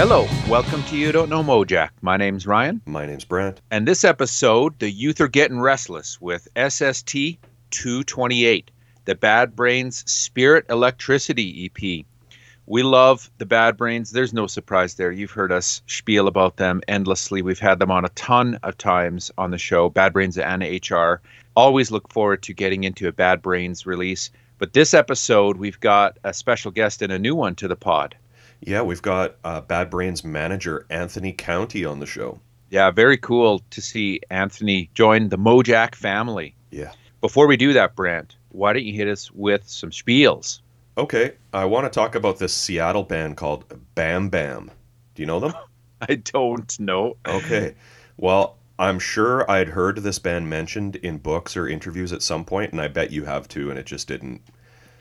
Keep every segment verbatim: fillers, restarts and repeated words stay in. Hello, welcome to You Don't Know Mojack. My name's Ryan. My name's Brent. And this episode, the youth are getting restless with S S T two twenty-eight, the Bad Brains Spirit Electricity E P. We love the Bad Brains. There's no surprise there. You've heard us spiel about them endlessly. We've had them on a ton of times on the show. Bad Brains and H R. Always look forward to getting into a Bad Brains release. But this episode, we've got a special guest and a new one to the pod. Yeah, we've got uh, Bad Brains manager Anthony County on the show. Yeah, very cool to see Anthony join the Mojack family. Yeah. Before we do that, Brent, why don't you hit us with some spiels? Okay, I want to talk about this Seattle band called Bam Bam. Do you know them? I don't know. Okay, well, I'm sure I'd heard this band mentioned in books or interviews at some point, and I bet you have too, and it just didn't.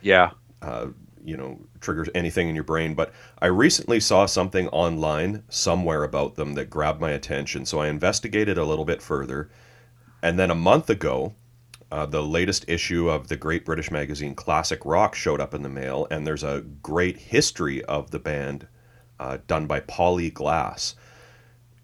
Yeah. Uh, you know, triggers anything in your brain. But I recently saw something online somewhere about them that grabbed my attention. So I investigated a little bit further. And then a month ago, uh, the latest issue of the great British magazine Classic Rock showed up in the mail. And there's a great history of the band uh, done by Polly Glass.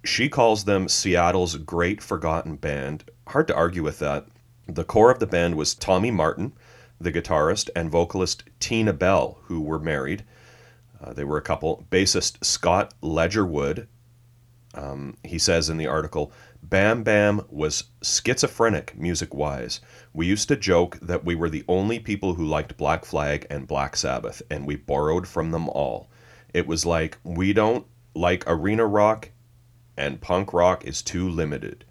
She calls them Seattle's great forgotten band. Hard to argue with that. The core of the band was Tommy Martin, the guitarist, and vocalist Tina Bell, who were married. Uh, they were a couple. Bassist Scott Ledgerwood, um, he says in the article, Bam Bam was schizophrenic music-wise. We used to joke that we were the only people who liked Black Flag and Black Sabbath, and we borrowed from them all. It was like, we don't like arena rock, and punk rock is too limited.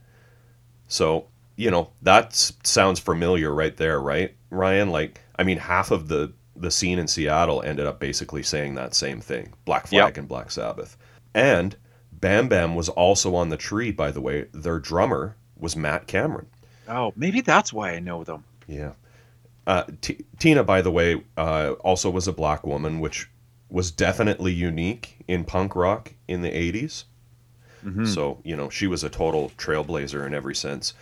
So, you know, that sounds familiar right there, right, Ryan? Like, I mean, half of the, the scene in Seattle ended up basically saying that same thing, Black Flag yep. and Black Sabbath. And Bam Bam was also on the tree, by the way. Their drummer was Matt Cameron. Oh, maybe that's why I know them. Yeah. Uh, T- Tina, by the way, uh, also was a black woman, which was definitely unique in punk rock in the eighties. Mm-hmm. So, you know, she was a total trailblazer in every sense.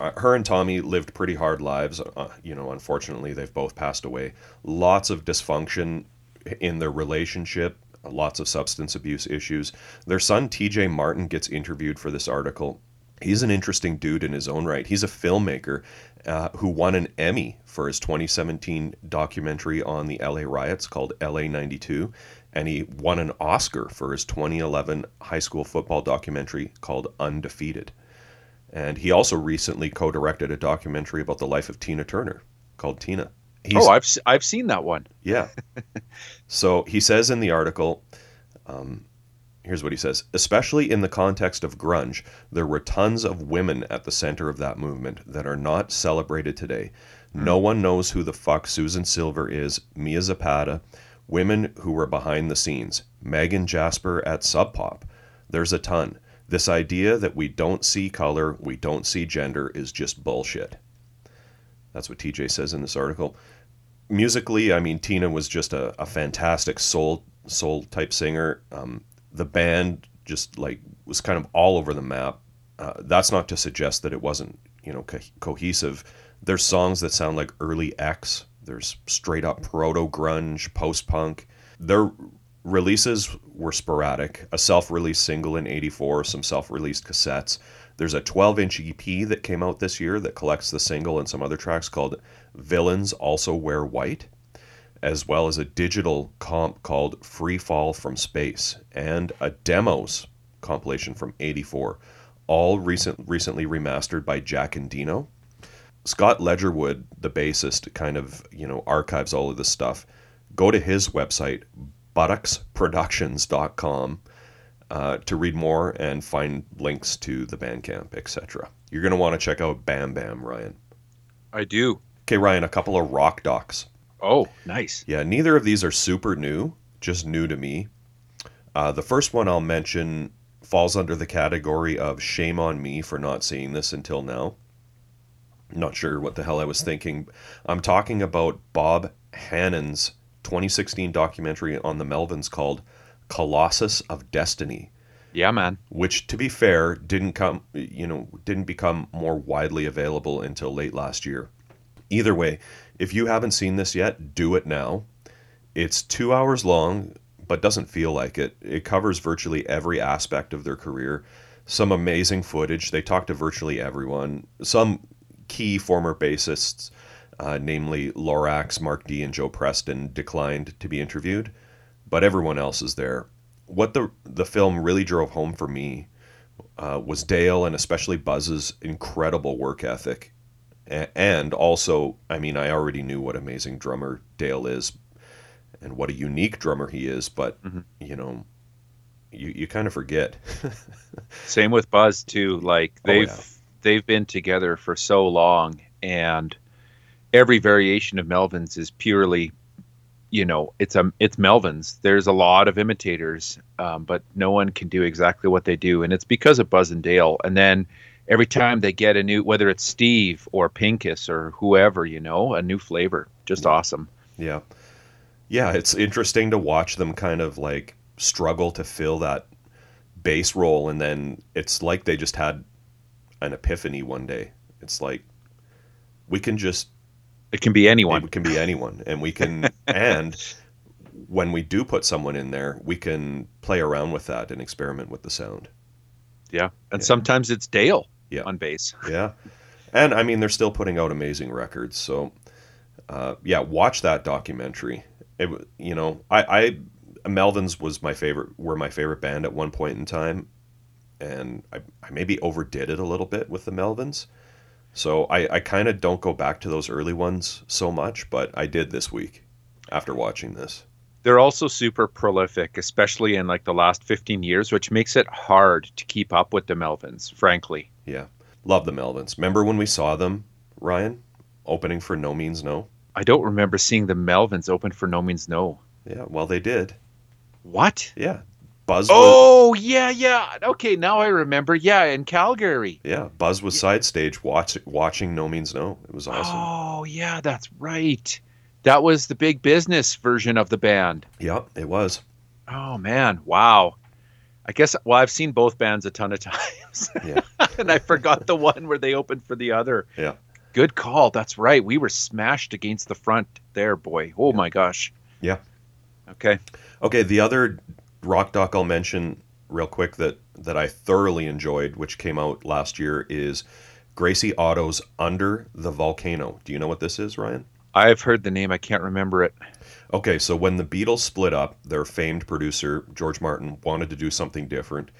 Uh, her and Tommy lived pretty hard lives. Uh, you know, unfortunately, they've both passed away. Lots of dysfunction in their relationship, lots of substance abuse issues. Their son, T J Martin, gets interviewed for this article. He's an interesting dude in his own right. He's a filmmaker uh, who won an Emmy for his twenty seventeen documentary on the L A riots called L A ninety-two. And he won an Oscar for his twenty eleven high school football documentary called Undefeated. And he also recently co-directed a documentary about the life of Tina Turner called Tina. He's, oh, I've I've seen that one. Yeah. So he says in the article, um, here's what he says, especially in the context of grunge, there were tons of women at the center of that movement that are not celebrated today. Mm. No one knows who the fuck Susan Silver is, Mia Zapata, women who were behind the scenes, Megan Jasper at Sub Pop. There's a ton. This idea that we don't see color, we don't see gender is just bullshit. That's what T J says in this article. Musically, I mean, Tina was just a, a fantastic soul soul type singer. Um, the band just like was kind of all over the map. Uh, that's not to suggest that it wasn't, you know, co- cohesive. There's songs that sound like early X. There's straight-up proto-grunge, post-punk. Their releases were sporadic. A self-released single in eighty-four, some self-released cassettes. There's a twelve-inch E P that came out this year that collects the single and some other tracks called Villains Also Wear White, as well as a digital comp called Free Fall from Space, and a Demos compilation from eighty-four, all recent, recently remastered by Jack and Dino. Scott Ledgerwood, the bassist, kind of, you know, archives all of this stuff. Go to his website, buttocks productions dot com, uh, to read more and find links to the Bandcamp, et cetera. You're going to want to check out Bam Bam, Ryan. I do. Okay, Ryan, a couple of rock docs. Oh, nice. Yeah, neither of these are super new, just new to me. Uh, the first one I'll mention falls under the category of shame on me for not seeing this until now. Not sure what the hell I was thinking. I'm talking about Bob Hannon's twenty sixteen documentary on the Melvins called Colossus of Destiny. Yeah, man. Which, to be fair, didn't come, you know, didn't become more widely available until late last year. Either way, if you haven't seen this yet, do it now. It's two hours long, but doesn't feel like it. It covers virtually every aspect of their career. Some amazing footage. They talk to virtually everyone. Some key former bassists, uh, namely Lorax, Mark D, and Joe Preston, declined to be interviewed, but everyone else is there. What the the film really drove home for me uh, was Dale and especially Buzz's incredible work ethic. And also, I mean, I already knew what amazing drummer Dale is and what a unique drummer he is, but, mm-hmm. you know, you, you kind of forget. Same with Buzz, too. Like, they've oh, yeah. they've been together for so long, and every variation of Melvin's is purely, you know, it's a, it's Melvin's. There's a lot of imitators, um, but no one can do exactly what they do, and it's because of Buzz and Dale. And then every time they get a new, whether it's Steve or Pincus or whoever, you know, a new flavor. Just awesome. Yeah. Yeah, it's interesting to watch them kind of like struggle to fill that bass role. And then it's like they just had an epiphany one day. It's like, we can just... It can be anyone. It can be anyone. And we can... and when we do put someone in there, we can play around with that and experiment with the sound. Yeah. And yeah. sometimes it's Dale yeah. on bass. Yeah. And I mean, they're still putting out amazing records. So, uh, yeah, watch that documentary. It, you know, I, I, Melvins was my favorite, were my favorite band at one point in time. And I, I maybe overdid it a little bit with the Melvins. So I, I kind of don't go back to those early ones so much, but I did this week after watching this. They're also super prolific, especially in like the last fifteen years, which makes it hard to keep up with the Melvins, frankly. Yeah. Love the Melvins. Remember when we saw them, Ryan, opening for No Means No? I don't remember seeing the Melvins open for No Means No. Yeah, well, they did. What? Yeah. Buzz Oh, was... yeah, yeah. Okay, now I remember. Yeah, in Calgary. Yeah, Buzz was yeah. side stage watch, watching No Means No. It was awesome. Oh, yeah, that's right. That was the Big Business version of the band. Yep, it was. Oh, man. Wow. I guess, well, I've seen both bands a ton of times. Yeah. And I forgot the one where they opened for the other. Yeah. Good call. That's right. We were smashed against the front there, boy. Oh, yeah. my gosh. Yeah. Okay. Okay, the other rock doc I'll mention real quick that, that I thoroughly enjoyed, which came out last year, is Gracie Otto's Under the Volcano. Do you know what this is, Ryan? I've heard the name. I can't remember it. Okay, so when the Beatles split up, their famed producer, George Martin, wanted to do something different.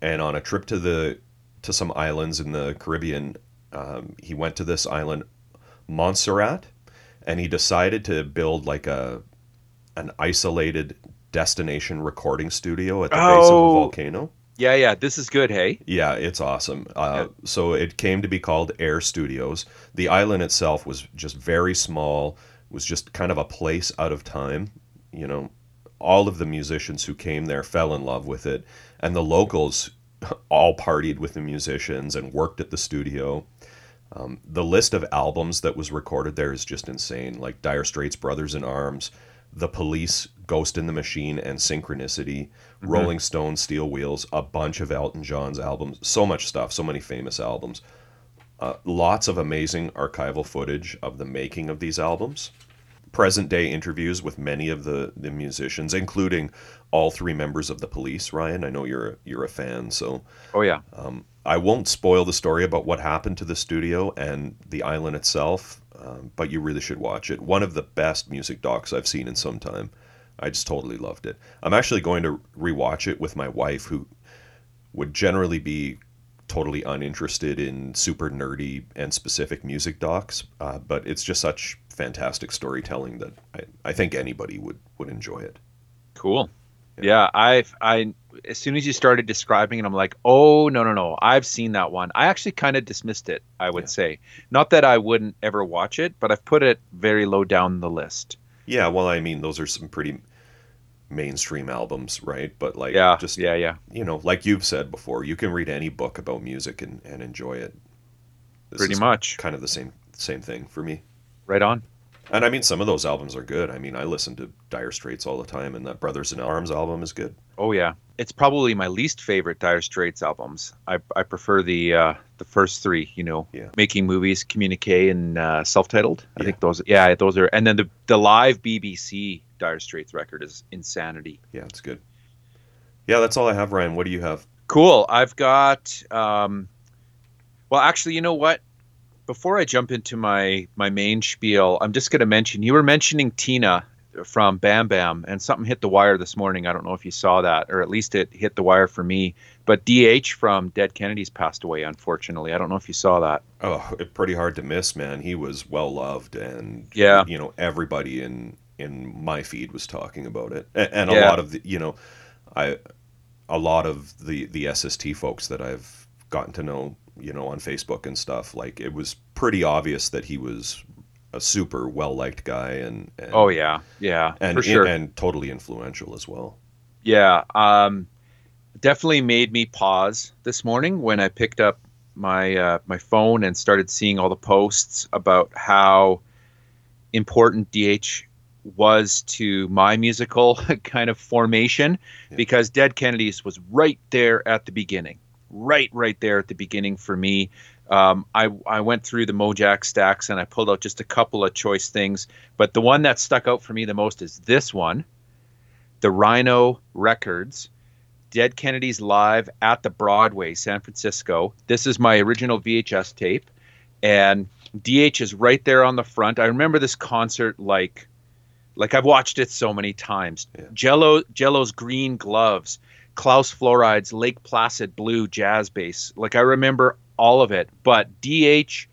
And on a trip to the to some islands in the Caribbean, um, he went to this island, Montserrat, and he decided to build like a an isolated destination recording studio at the oh. base of a volcano. Yeah, yeah, this is good, hey? Yeah, it's awesome. Uh, yeah. So it came to be called Air Studios. The island itself was just very small, was just kind of a place out of time. You know, all of the musicians who came there fell in love with it, and the locals all partied with the musicians and worked at the studio. Um, the list of albums that was recorded there is just insane, like Dire Straits' Brothers in Arms, The Police, Ghost in the Machine, and Synchronicity, mm-hmm. Rolling Stones, Steel Wheels, a bunch of Elton John's albums, so much stuff, so many famous albums. Uh, lots of amazing archival footage of the making of these albums. Present-day interviews with many of the, the musicians, including all three members of The Police, Ryan. I know you're, you're a fan, so... Oh, yeah. Um, I won't spoil the story about what happened to the studio and the island itself, Um, but you really should watch it. One of the best music docs I've seen in some time. I just totally loved it. I'm actually going to rewatch it with my wife, who would generally be totally uninterested in super nerdy and specific music docs. Uh, but it's just such fantastic storytelling that I, I think anybody would, would enjoy it. Cool. Yeah. yeah, I've I as soon as you started describing it, I'm like, oh, no, no, no. I've seen that one. I actually kind of dismissed it, I would yeah. say. Not that I wouldn't ever watch it, but I've put it very low down the list. Yeah, well, I mean, those are some pretty mainstream albums, right? But like, yeah, just, yeah, yeah. you know, like you've said before, you can read any book about music and, and enjoy it. This pretty much. Kind of the same, same thing for me. Right on. And I mean, some of those albums are good. I mean, I listen to Dire Straits all the time, and that Brothers in Arms album is good. Oh yeah, it's probably my least favorite Dire Straits albums. I I prefer the uh, the first three. You know, yeah. Making Movies, Communique, and uh, Self-Titled. I yeah. think those. Yeah, those are. And then the the live B B C Dire Straits record is insanity. Yeah, it's good. Yeah, that's all I have, Ryan. What do you have? Cool. I've got. Um, well, actually, you know what? Before I jump into my, my main spiel, I'm just going to mention, you were mentioning Tina from Bam Bam, and something hit the wire this morning. I don't know if you saw that, or at least it hit the wire for me. But D H from Dead Kennedy's passed away, unfortunately. I don't know if you saw that. Oh, pretty hard to miss, man. He was well-loved, and yeah. you know, everybody in in my feed was talking about it. And, and a yeah. lot of the, you know, I a lot of the, the S S T folks that I've gotten to know, you know, on Facebook and stuff, like, it was pretty obvious that he was a super well-liked guy, and, and oh yeah yeah and for sure. and totally influential as well. Yeah um definitely made me pause this morning when I picked up my uh my phone and started seeing all the posts about how important D H was to my musical kind of formation, yeah. because Dead Kennedy's was right there at the beginning. Right, right there at the beginning for me. Um, I, I went through the Mojack stacks and I pulled out just a couple of choice things. But the one that stuck out for me the most is this one, the Rhino Records, Dead Kennedy's Live at the Broadway, San Francisco. This is my original V H S tape. And D H is right there on the front. I remember this concert like, like I've watched it so many times. Yeah. Jello, Jello's Green Gloves. Klaus Floride's Lake Placid Blue jazz bass. Like, I remember all of it. But D H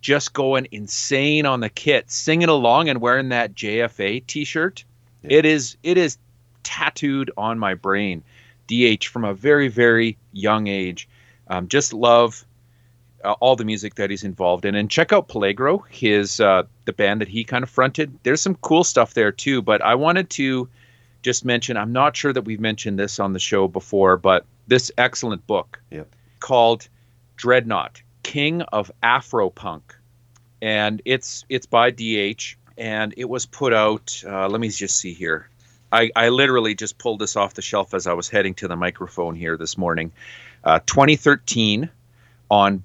just going insane on the kit, singing along and wearing that J F A t-shirt. Yeah. It is it is tattooed on my brain. D H from a very, very young age. Um, just love uh, all the music that he's involved in. And check out Peligro, his uh, the band that he kind of fronted. There's some cool stuff there too. But I wanted to just mention, I'm not sure that we've mentioned this on the show before, but this excellent book yep. called Dreadnought, King of Afropunk. And it's it's by D H, and it was put out, uh, let me just see here. I, I literally just pulled this off the shelf as I was heading to the microphone here this morning. Uh, twenty thirteen on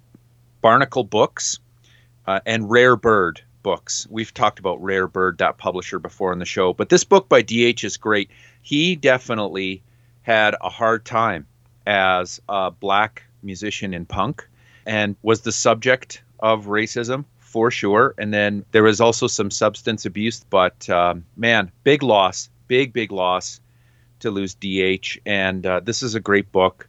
Barnacle Books uh, and Rare Bird Books. We've talked about Rare Bird, that publisher, before on the show, but this book by D H is great. He definitely had a hard time as a black musician in punk and was the subject of racism for sure. And then there was also some substance abuse, but um, man, big loss, big, big loss to lose D H. And uh, this is a great book.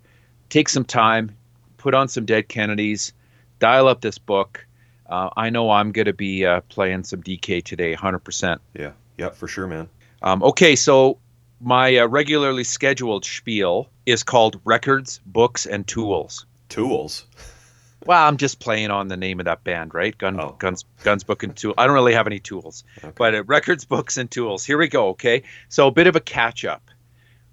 Take some time, put on some Dead Kennedys, dial up this book. Uh, I know I'm going to be uh, playing some D K today, one hundred percent. Yeah, yeah, for sure, man. Um, okay, so my uh, regularly scheduled spiel is called Records, Books, and Tools. Tools? Well, I'm just playing on the name of that band, right? Gun, oh. Guns, Guns, Book, and Tools. I don't really have any tools, okay. but uh, Records, Books, and Tools. Here we go, okay? So a bit of a catch-up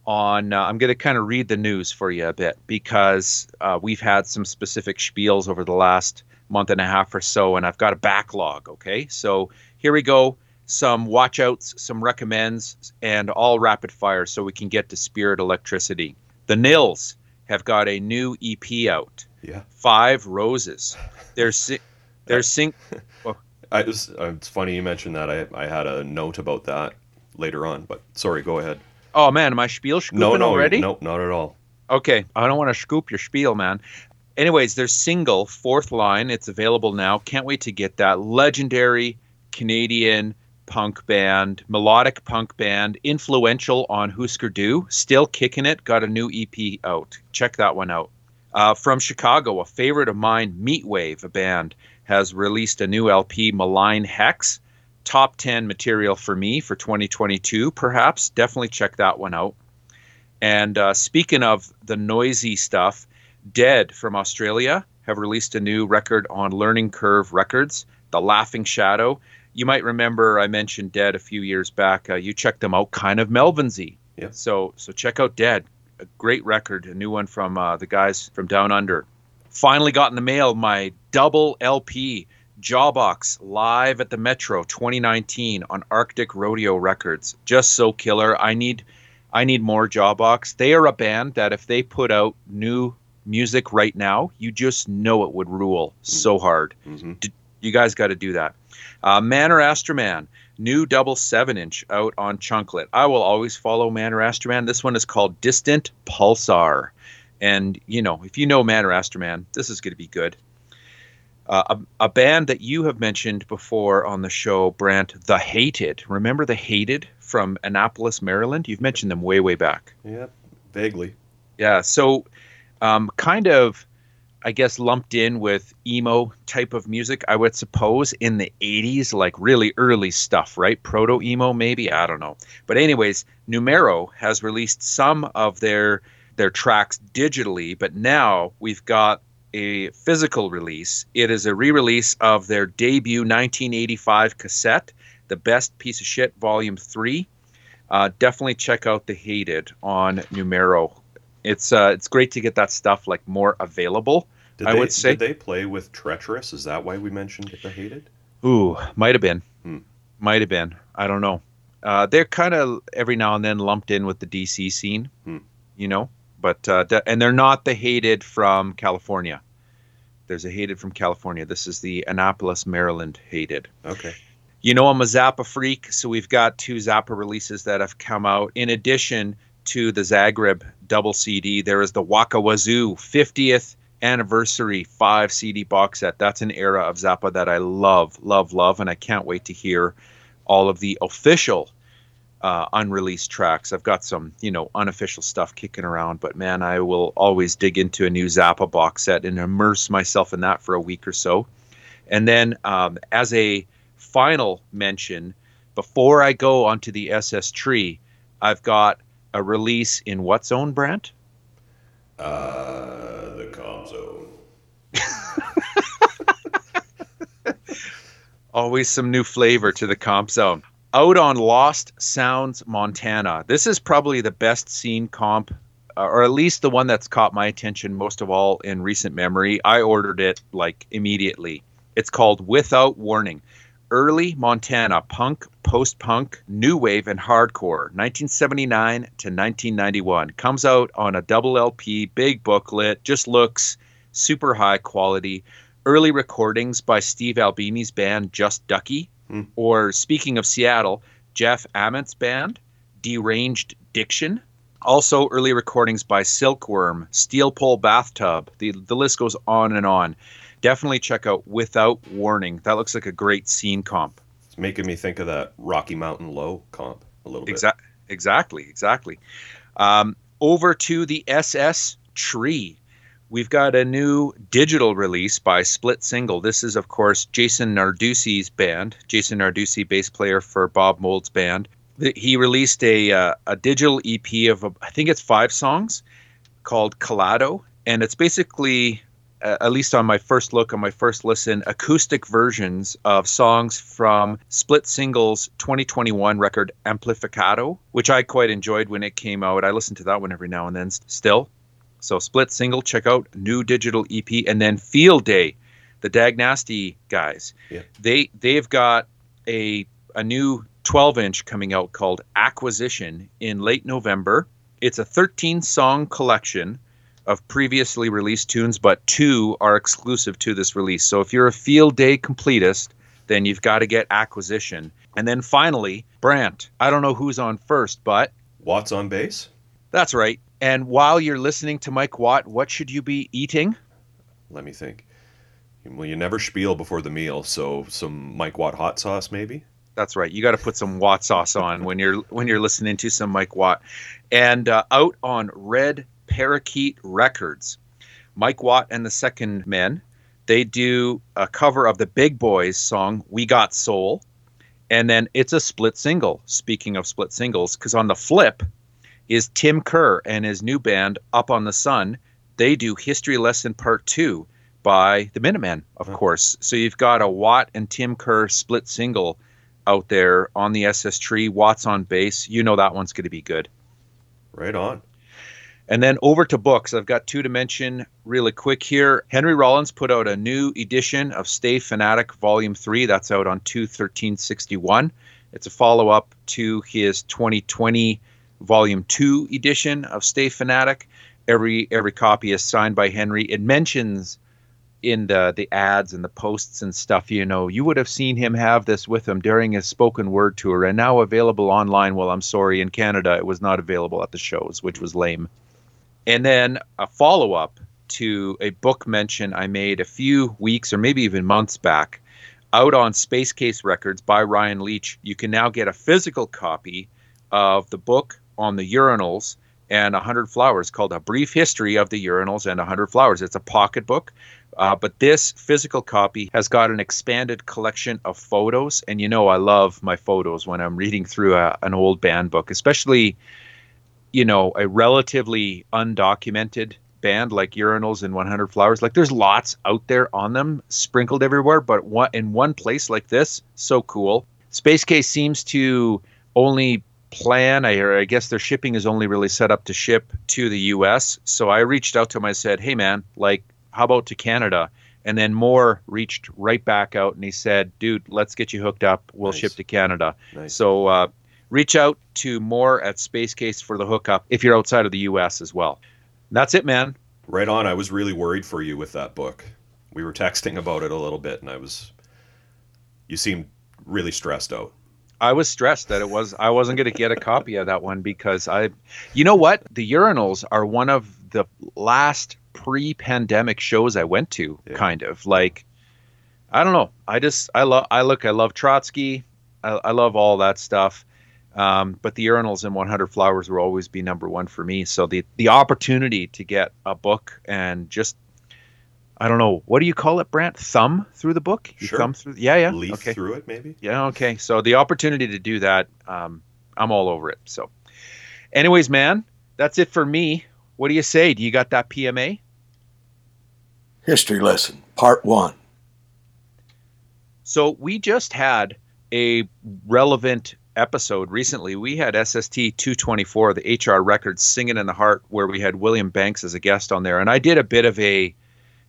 on, uh, I'm going to kind of read the news for you a bit, because uh, we've had some specific spiels over the last month and a half or so, and I've got a backlog. Okay, so here we go. Some watch outs, some recommends, and all rapid fire so we can get to Spirit Electricity. The Nils have got a new E P out. Yeah. Five Roses. They're si- they're sing. Oh. I was, it's funny you mentioned that. I I had a note about that later on, but sorry, go ahead. Oh man, my spiel scooping no, no, already? No, no, not at all. Okay, I don't want to scoop your spiel, man. Anyways, their single, Fourth Line, it's available now. Can't wait to get that. Legendary Canadian punk band, melodic punk band, influential on Husker Du, still kicking it, got a new E P out. Check that one out. Uh, from Chicago, a favorite of mine, Meatwave, a band, has released a new L P, Malign Hex. Top ten material for me for twenty twenty-two, perhaps. Definitely check that one out. And uh, speaking of the noisy stuff, Dead from Australia have released a new record on Learning Curve Records, The Laughing Shadow. You might remember I mentioned Dead a few years back. Uh, you checked them out, kind of Melvinsy. Yeah. So so check out Dead, a great record, a new one from uh, the guys from Down Under. Finally got in the mail my double L P, Jawbox live at the Metro twenty nineteen on Arctic Rodeo Records. Just so killer. I need I need more Jawbox. They are a band that if they put out new music right now, you just know it would rule so hard. Mm-hmm. D- you guys got to do that. Uh, Man or Astroman, new double seven-inch out on Chunklet. I will always follow Man or Astroman. This one is called Distant Pulsar. And, you know, if you know Man or Astroman, this is going to be good. Uh, a, a band that you have mentioned before on the show, Brant, The Hated. Remember The Hated from Annapolis, Maryland? You've mentioned them way, way back. Yeah, vaguely. Yeah, so um, kind of, I guess, lumped in with emo type of music, I would suppose, in the eighties, like really early stuff, right? Proto-emo maybe? I don't know. But anyways, Numero has released some of their their tracks digitally, but now we've got a physical release. It is a re-release of their debut nineteen eighty-five cassette, The Best Piece of Shit, Volume three. Uh, definitely check out The Hated on Numero. It's uh, it's great to get that stuff like more available. Did I they, would say. Did they play with Treacherous? Is that why we mentioned The Hated? Ooh, might have been. Hmm. Might have been. I don't know. Uh, they're kind of every now and then lumped in with the D C scene, hmm. you know. But uh, and they're not The Hated from California. There's a Hated from California. This is the Annapolis, Maryland Hated. Okay. You know, I'm a Zappa freak, so we've got two Zappa releases that have come out. In addition to the Zagreb double C D, there is the Waka Wazoo fiftieth anniversary five C D box set. That's an era of Zappa that I love, love, love, and I can't wait to hear all of the official Uh, unreleased tracks. I've got some, you know, unofficial stuff kicking around, but man, I will always dig into a new Zappa box set and immerse myself in that for a week or so. And then um, as a final mention, before I go onto the S S tree, I've got a release in what zone, Brant? Uh, the calm zone. Always some new flavor to the comp zone. Out on Lost Sounds, Montana. This is probably the best scene comp, or at least the one that's caught my attention most of all in recent memory. I ordered it, like, immediately. It's called Without Warning. Early Montana punk, post-punk, new wave, and hardcore, nineteen seventy-nine to nineteen ninety-one. Comes out on a double L P, big booklet, just looks super high quality. Early recordings by Steve Albini's band Just Ducky. Mm. Or, speaking of Seattle, Jeff Ament's band, Deranged Diction. Also, early recordings by Silkworm, Steel Pole Bathtub. The, the list goes on and on. Definitely check out Without Warning. That looks like a great scene comp. It's making me think of that Rocky Mountain Low comp a little bit. Exa- exactly, exactly. Um, over to the S S tree. We've got a new digital release by Split Single. This is, of course, Jason Narduzzi's band. Jason Narduzzi, bass player for Bob Mould's band. He released a uh, a digital E P of, uh, I think it's five songs, called Collado. And it's basically, uh, at least on my first look, on my first listen, acoustic versions of songs from Split Single's twenty twenty-one record Amplificado, which I quite enjoyed when it came out. I listen to that one every now and then still. So Split Single, check out new digital E P, and then Field Day, the Dag Nasty guys. Yeah. They they've got a a new twelve inch coming out called Acquisition in late November. It's a thirteen song collection of previously released tunes, but two are exclusive to this release. So if you're a Field Day completist, then you've got to get Acquisition. And then finally, Brant. I don't know who's on first, but Watt's on bass. That's right. And while you're listening to Mike Watt, what should you be eating? Let me think. Well, you never spiel before the meal, so some Mike Watt hot sauce, maybe? That's right. You got to put some Watt sauce on when you're when you're listening to some Mike Watt. And uh, out on Red Parakeet Records, Mike Watt and the Second Men, they do a cover of the Big Boys song, We Got Soul. And then it's a split single, speaking of split singles, because on the flip is Tim Kerr and his new band, Up on the Sun. They do History Lesson Part two by the Minutemen, of oh. course. So you've got a Watt and Tim Kerr split single out there on the S S tree. Watt's on bass. You know that one's going to be good. Right on. And then over to books. I've got two to mention really quick here. Henry Rollins put out a new edition of Stay Fanatic Volume three. That's out on two thirteen sixty-one. It's a follow-up to his twenty twenty Volume two edition of Stay Fanatic. Every every copy is signed by Henry. It mentions in the, the ads and the posts and stuff, you know, you would have seen him have this with him during his spoken word tour and now available online. Well, I'm sorry, in Canada, it was not available at the shows, which was lame. And then a follow-up to a book mention I made a few weeks or maybe even months back, out on Space Case Records by Ryan Leach. You can now get a physical copy of the book on the urinals and one hundred Flowers called A Brief History of the Urinals and one hundred Flowers. It's a pocketbook, uh, but this physical copy has got an expanded collection of photos. And you know I love my photos when I'm reading through a, an old band book, especially, you know, a relatively undocumented band like Urinals and one hundred Flowers. Like, there's lots out there on them sprinkled everywhere, but one, in one place like this, so cool. Space Case seems to only plan, I, or I guess their shipping is only really set up to ship to the U S. So I reached out to him. I said, hey man, like, how about to Canada? And then Moore reached right back out and he said, dude, let's get you hooked up. We'll nice. ship to Canada. Nice. So, uh, reach out to Moore at Space Case for the hookup if you're outside of the U S as well. And that's it, man. Right on. I was really worried for you with that book. We were texting about it a little bit, and I was... You seemed really stressed out. I was stressed that it was... I wasn't going to get a copy of that one because I... You know what? The Urinals are one of the last pre-pandemic shows I went to, yeah. kind of. Like, I don't know. I just... I, lo- I look, I love Trotsky. I, I love all that stuff. Um, but the Urinals and one hundred Flowers will always be number one for me. So the, the opportunity to get a book and just, I don't know, what do you call it, Brant? Thumb through the book? You sure. Thumb through? Yeah, yeah. Leaf okay. through it, maybe? Yeah, okay. So the opportunity to do that, um, I'm all over it. So anyways, man, that's it for me. What do you say? Do you got that P M A? History lesson, part one. So we just had a relevant episode recently. We had S S T two twenty-four, the H R Records Singing in the Heart, where we had William Banks as a guest on there, and I did a bit of a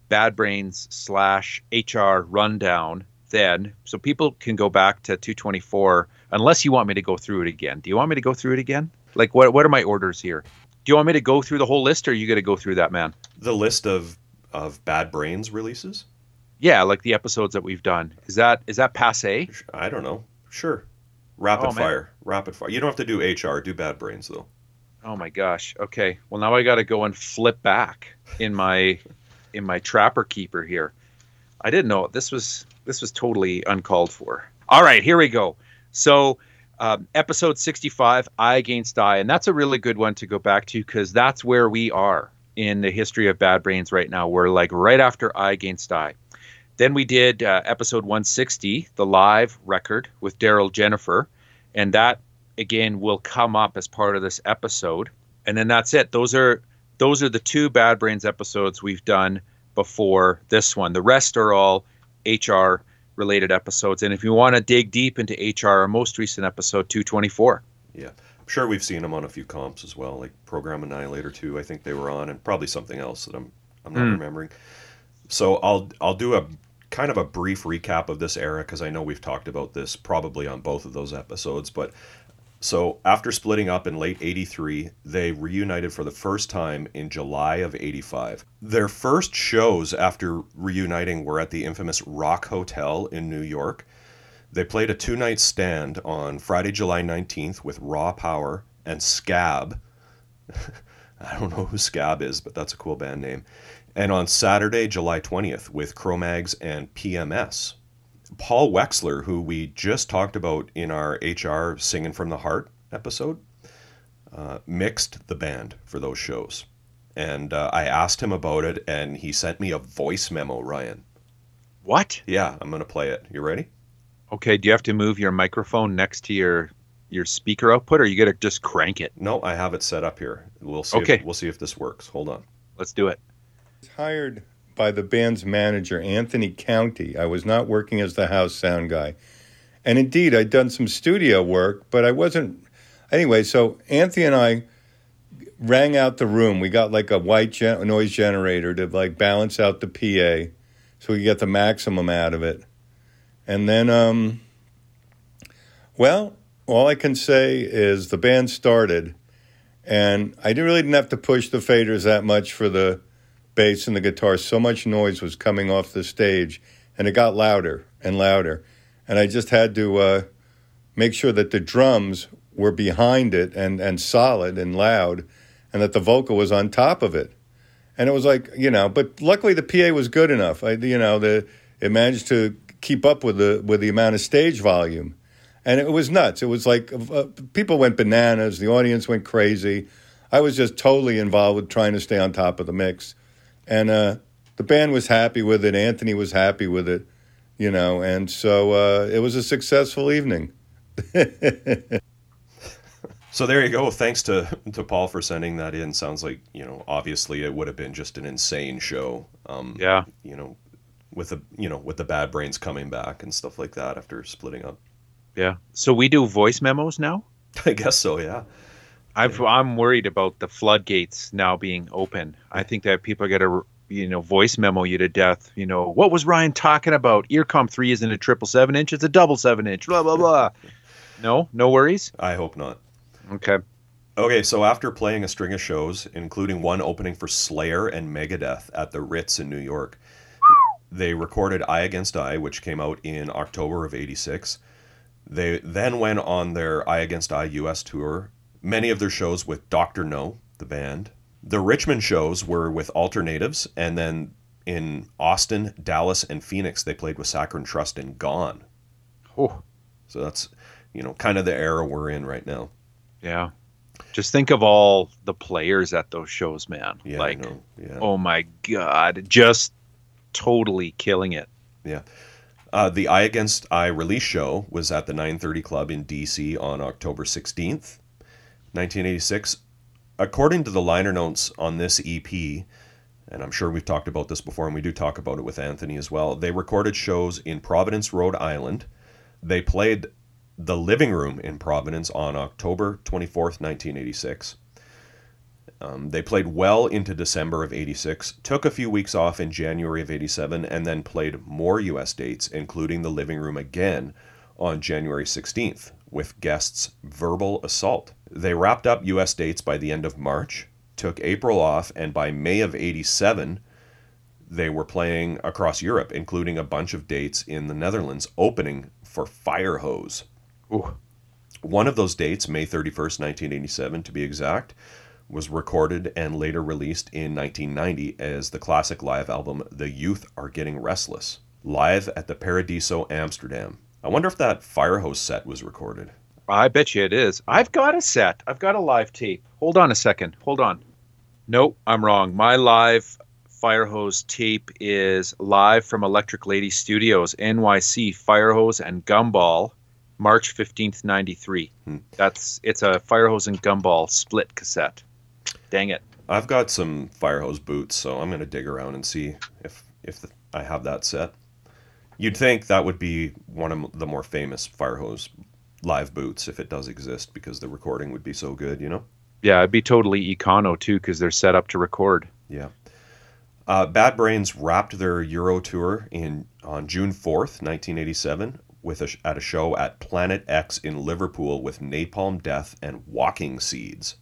Bad Brains slash H R rundown then, so people can go back to two twenty-four unless you want me to go through it again. Do you want me to go through it again? Like, what what are my orders here? Do you want me to go through the whole list, or are you going to go through that, man? The list of of Bad Brains releases? Yeah, like the episodes that we've done. Is that is that passe? I don't know. Sure. Rapid oh, fire, man. rapid fire. You don't have to do H R, do Bad Brains, though. Oh, my gosh. Okay. Well, now I got to go and flip back in my in my Trapper Keeper here. I didn't know. This was this was totally uncalled for. All right, here we go. So um, episode sixty-five, Eye Against Eye, and that's a really good one to go back to because that's where we are in the history of Bad Brains right now. We're like right after Eye Against Eye. Then we did uh, episode one sixty, the live record with Daryl Jennifer. And that, again, will come up as part of this episode. And then that's it. Those are those are the two Bad Brains episodes we've done before this one. The rest are all H R-related episodes. And if you want to dig deep into H R, our most recent episode, two twenty-four. Yeah. I'm sure we've seen them on a few comps as well, like Program Annihilator two, I think they were on, and probably something else that I'm I'm not mm. remembering. So I'll I'll do a kind of a brief recap of this era because I know we've talked about this probably on both of those episodes. But so after splitting up in late eighty-three, they reunited for the first time in July of eighty-five. Their first shows after reuniting were at the infamous Rock Hotel in New York. They played a two-night stand on Friday, July nineteenth with Raw Power and Scab. I don't know who Scab is, but that's a cool band name. And on Saturday, July twentieth, with Cro-Mags and P M S. Paul Wexler, who we just talked about in our H R Singing from the Heart episode, uh, mixed the band for those shows. And uh, I asked him about it, and he sent me a voice memo, Ryan. What? Yeah, I'm going to play it. You ready? Okay, do you have to move your microphone next to your your speaker output, or are you going to just crank it? No, I have it set up here. We'll see, okay. if, we'll see if this works. Hold on. Let's do it. Hired by the band's manager, Anthony County. I was not working as the house sound guy. And indeed, I'd done some studio work, but I wasn't... Anyway, so Anthony and I rang out the room. We got like a white gen- noise generator to like balance out the P A so we get the maximum out of it. And then, um, well, all I can say is the band started, and I really didn't have to push the faders that much for the bass and the guitar. So much noise was coming off the stage, and it got louder and louder. And I just had to uh, make sure that the drums were behind it and, and solid and loud, and that the vocal was on top of it. And it was like, you know, but luckily the P A was good enough. I, you know, the it managed to keep up with the with the amount of stage volume. And it was nuts. It was like uh, people went bananas. The audience went crazy. I was just totally involved with trying to stay on top of the mix. And uh, the band was happy with it. Anthony was happy with it, you know. And so uh, it was a successful evening. So there you go. Thanks to, to Paul for sending that in. Sounds like, you know, obviously it would have been just an insane show. Um, yeah. You know, with the, you know, with the Bad Brains coming back and stuff like that after splitting up. Yeah. So we do voice memos now? I guess so, yeah. I've, yeah. I'm worried about the floodgates now being open. I think that people are going to, you know, voice memo you to death. You know, what was Ryan talking about? Earcom three isn't a triple seven inch. It's a double seven inch. Blah, blah, blah. No? No worries? I hope not. Okay. Okay, so after playing a string of shows, including one opening for Slayer and Megadeth at the Ritz in New York, they recorded Eye Against Eye, which came out in October of eighty-six. They then went on their Eye Against Eye U S tour, many of their shows with Doctor No, the band. The Richmond shows were with Alternatives, and then in Austin, Dallas, and Phoenix, they played with Saccharine Trust and Gone. Oh. So that's, you know, kind of the era we're in right now. Yeah. Just think of all the players at those shows, man. Yeah, like, yeah. Oh my God, just totally killing it. Yeah. Uh, the Eye Against Eye release show was at the nine thirty Club in D C on October sixteenth, nineteen eighty-six. According to the liner notes on this E P, and I'm sure we've talked about this before, and we do talk about it with Anthony as well, they recorded shows in Providence, Rhode Island. They played The Living Room in Providence on October twenty-fourth, nineteen eighty-six. Um, they played well into December of eighty-six, took a few weeks off in January of eighty-seven, and then played more U S dates, including The Living Room again on January sixteenth with guests Verbal Assault. They wrapped up U S dates by the end of March, took April off, and by May of eighty-seven, they were playing across Europe, including a bunch of dates in the Netherlands, opening for Firehose. Ooh. One of those dates, May thirty-first, nineteen eighty-seven to be exact, was recorded and later released in nineteen ninety as the classic live album The Youth Are Getting Restless, live at the Paradiso Amsterdam. I wonder if that Firehose set was recorded. I bet you it is. I've got a set. I've got a live tape. Hold on a second. Hold on. Nope, I'm wrong. My live Firehose tape is live from Electric Lady Studios, N Y C, Firehose and Gumball, March fifteenth, ninety-three. Hmm. That's it's a Firehose and Gumball split cassette. Dang it. I've got some Firehose boots, so I'm going to dig around and see if if the, I have that set. You'd think that would be one of the more famous Firehose live boots if it does exist, because the recording would be so good, you know? Yeah, it'd be totally econo, too, because they're set up to record. Yeah. Uh, Bad Brains wrapped their Euro tour in on June fourth, nineteen eighty-seven, with a, at a show at Planet X in Liverpool with Napalm Death and Walking Seeds.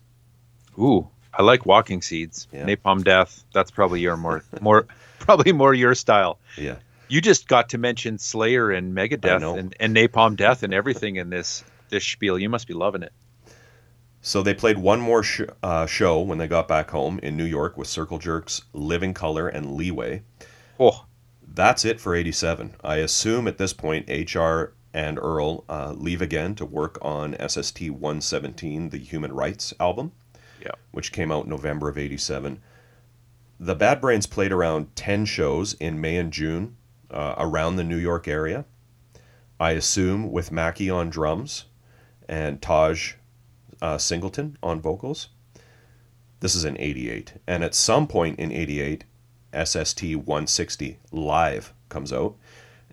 Ooh. I like Walking Seeds, yeah. Napalm Death. That's probably your more, more, probably more your style. Yeah. You just got to mention Slayer and Megadeth and, and Napalm Death and everything in this this spiel. You must be loving it. So they played one more sh- uh, show when they got back home in New York with Circle Jerks, Living Color, and Leeway. Oh, that's it for eighty-seven. I assume at this point H R and Earl uh, leave again to work on S S T one seventeen, the Human Rights album. Yeah. Which came out November of eighty-seven. The Bad Brains played around ten shows in May and June uh, around the New York area. I assume with Mackie on drums and Taj uh, Singleton on vocals. This is in eighty-eight. And at some point in eighty-eight, S S T one sixty Live comes out.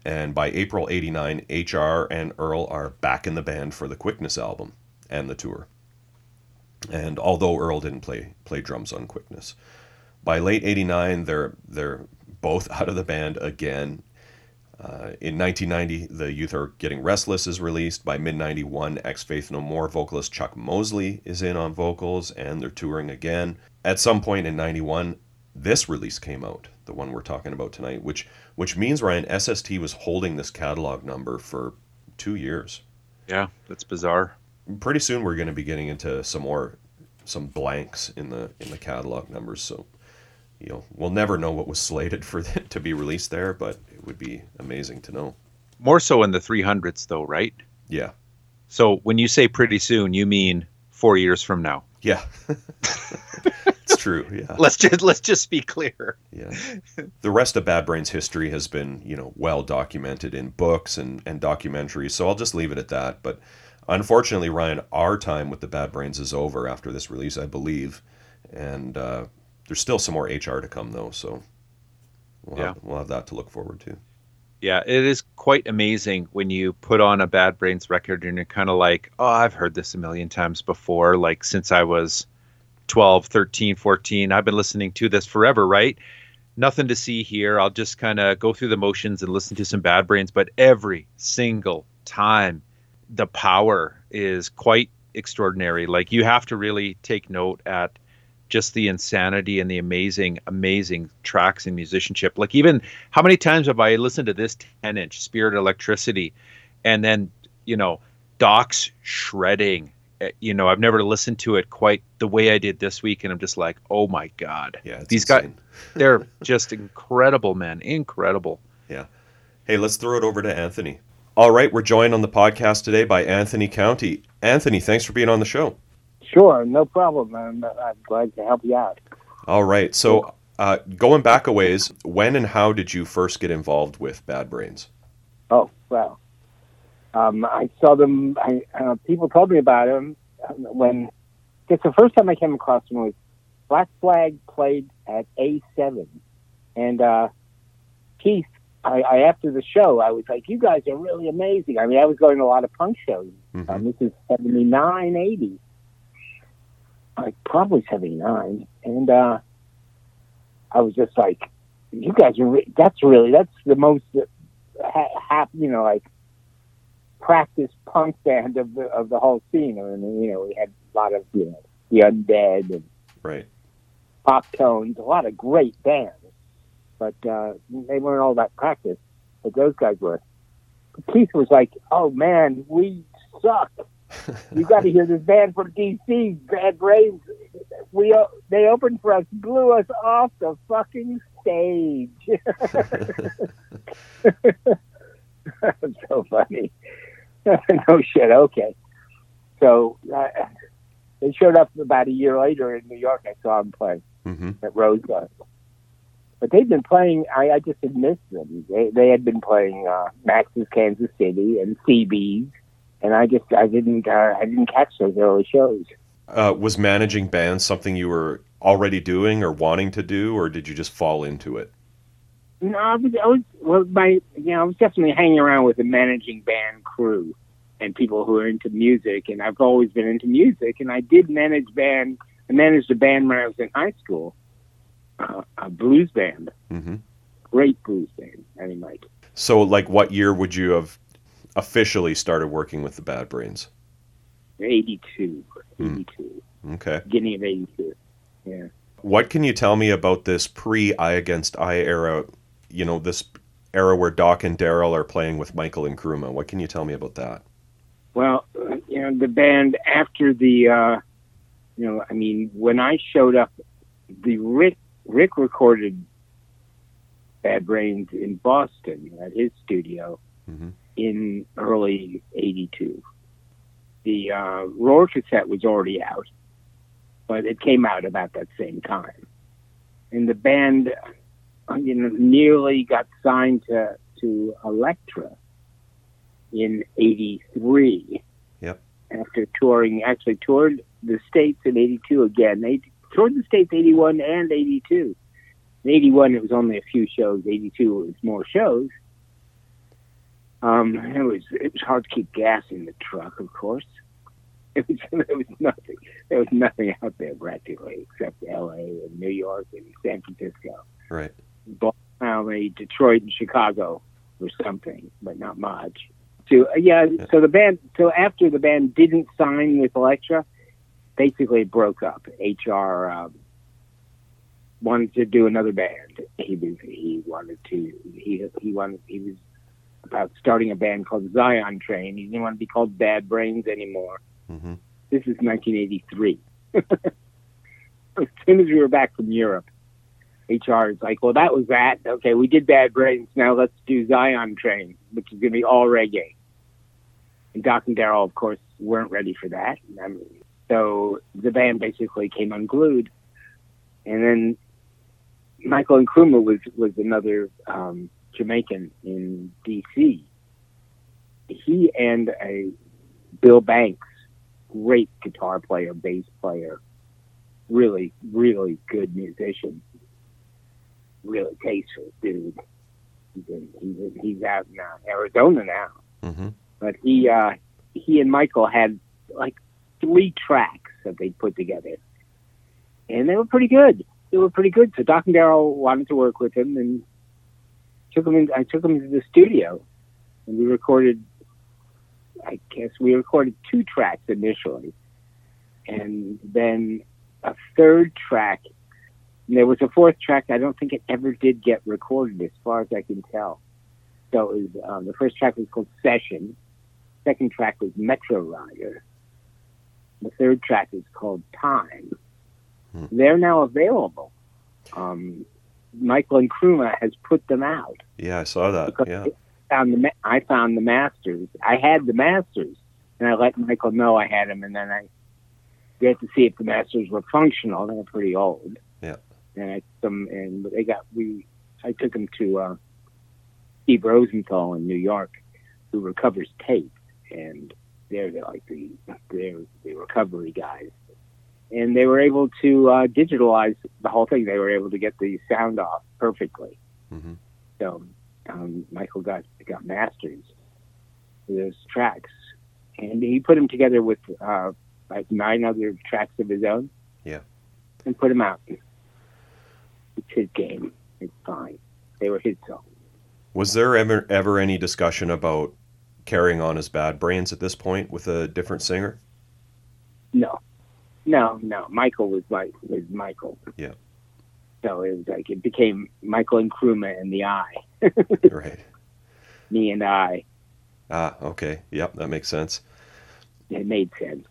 And by April eighty-nine, H R and Earl are back in the band for the Quickness album and the tour. and although Earl didn't play play drums on Quickness. By late eighty-nine, they're they're both out of the band again. Uh, in nineteen ninety, The Youth Are Getting Restless is released. By mid ninety-one, ex-Faith No More vocalist Chuck Mosley is in on vocals, and they're touring again. At some point in ninety-one, this release came out, the one we're talking about tonight, which which means, Ryan, S S T was holding this catalog number for two years. Yeah, that's bizarre. Pretty soon we're going to be getting into some more, some blanks in the in the catalog numbers, so... You know, we'll never know what was slated for the, to be released there, but it would be amazing to know. More so in the three hundreds, though, right? Yeah. So when you say pretty soon, you mean four years from now. Yeah, it's true. Yeah. Let's just let's just be clear. Yeah. The rest of Bad Brains' history has been, you know, well documented in books and and documentaries. So I'll just leave it at that. But unfortunately, Ryan, our time with the Bad Brains is over after this release, I believe, and. uh There's still some more H R to come, though, so we'll, yeah. have, we'll have that to look forward to. Yeah, it is quite amazing when you put on a Bad Brains record and you're kind of like, oh, I've heard this a million times before, like since I was twelve, thirteen, fourteen. I've been listening to this forever, right? Nothing to see here. I'll just kind of go through the motions and listen to some Bad Brains. But every single time, the power is quite extraordinary. Like, you have to really take note at just the insanity and the amazing, amazing tracks and musicianship. Like, even how many times have I listened to this ten inch Spirit Electricity, and then, you know, Doc's shredding, you know, I've never listened to it quite the way I did this week. And I'm just like, oh my God, yeah, these insane guys, they're just incredible, man. Incredible. Yeah. Hey, let's throw it over to Anthony. All right. We're joined on the podcast today by Anthony County. Anthony, thanks for being on the show. Sure, no problem. I'm, I'm glad to help you out. All right. So uh, going back a ways, when and how did you first get involved with Bad Brains? Oh, well, um, I saw them. I, uh, people told me about them when. It's the first time I came across them was Black Flag played at A seven, and uh, Keith. I, I after the show, I was like, "You guys are really amazing." I mean, I was going to a lot of punk shows. Mm-hmm. Um, this is seventy-nine, eighty. Like, probably seventy-nine, and uh, I was just like, "You guys are re- that's really that's the most ha- ha- you know like practice punk band of the of the whole scene." I mean, you know, we had a lot of you know the Undead and right Pop Tones, a lot of great bands, but uh, they weren't all about practice. But those guys were. But Keith was like, "Oh man, we suck. You got to hear this band from D C, Bad Brains. We they opened for us, blew us off the fucking stage." That's so funny. No shit. Okay. So uh, they showed up about a year later in New York. I saw them play mm-hmm. at Rosebud. But they'd been playing. I, I just had missed them. They they had been playing uh, Max's Kansas City and C B's. And I just, I didn't, uh, I didn't catch those early shows. Uh, was managing bands something you were already doing or wanting to do, or did you just fall into it? No, I was, I was well, my, you know, I was definitely hanging around with a managing band crew and people who are into music. And I've always been into music. And I did manage band, I managed a band when I was in high school, uh, a blues band, mm-hmm. great blues band. I mean, like. So, like, what year would you have officially started working with the Bad Brains? eighty-two. eighty-two. Mm. Okay. Beginning of eighty-two. Yeah. What can you tell me about this pre-Eye Against Eye era, you know, this era where Doc and Daryl are playing with Michael and Nkrumah? What can you tell me about that? Well, you know, the band after the, uh, you know, I mean, when I showed up, the Rick, Rick recorded Bad Brains in Boston at his studio. Mm-hmm. In early eighty-two. The uh, Roar cassette was already out, but it came out about that same time. And the band, you know, nearly got signed to, to Elektra in eighty-three. Yep. After touring, actually toured the States in eighty-two again. They toured the States eighty-one and eighty-two. In eighty-one, it was only a few shows. eighty-two, it was more shows. Um, it was it was hard to keep gas in the truck, of course. There was, there was nothing. There was nothing out there practically except L A and New York and San Francisco. Right. Baltimore, Detroit, and Chicago or something, but not much. So yeah, yeah. So the band. So after the band didn't sign with Elektra, basically it broke up. H R um, wanted to do another band. He was, he wanted to. He he wanted. He was about starting a band called Zion Train. He didn't want to be called Bad Brains anymore. Mm-hmm. This is nineteen eighty-three. As soon as we were back from Europe, H R is like, well, that was that. Okay, we did Bad Brains. Now let's do Zion Train, which is going to be all reggae. And Doc and Daryl, of course, weren't ready for that. I mean, so the band basically came unglued. And then Michael Nkrumah was, was another um, Jamaican in D C. He and a Bill Banks, great guitar player, bass player, really, really good musician, really tasteful dude. He's, he's out in Arizona now, mm-hmm. but he uh, he and Michael had like three tracks that they put together, and they were pretty good. They were pretty good. So Doc and Daryl wanted to work with him, and took him. In, I took him to the studio, and we recorded. I guess we recorded two tracks initially, and then a third track. And there was a fourth track. I don't think it ever did get recorded, as far as I can tell. So it was, um, the first track was called Session. Second track was Metro Rider. The third track is called Time. Hmm. They're now available. Um, Michael Nkrumah has put them out. Yeah, I saw that. Yeah. It, Found the, I found the masters. I had the masters, and I let Michael know I had them, and then I got to see if the masters were functional. They were pretty old. Yeah. And I took them, and they got we. I took them to uh, Steve Rosenthal in New York, who recovers tape, and they're, they're like the they're the recovery guys, and they were able to uh, digitalize the whole thing. They were able to get the sound off perfectly. Mm-hmm. So. Um, Michael got got masters for those tracks, and he put them together with uh, like nine other tracks of his own. Yeah, and put them out. It's his game. It's fine. They were his songs. Was there ever ever any discussion about carrying on as Bad Brains at this point with a different singer? No, no, no. Michael was like was Michael. Yeah. So it was like it became Michael Nkrumah and the I. Right. Me and I. Ah, okay. Yep, that makes sense. It made sense.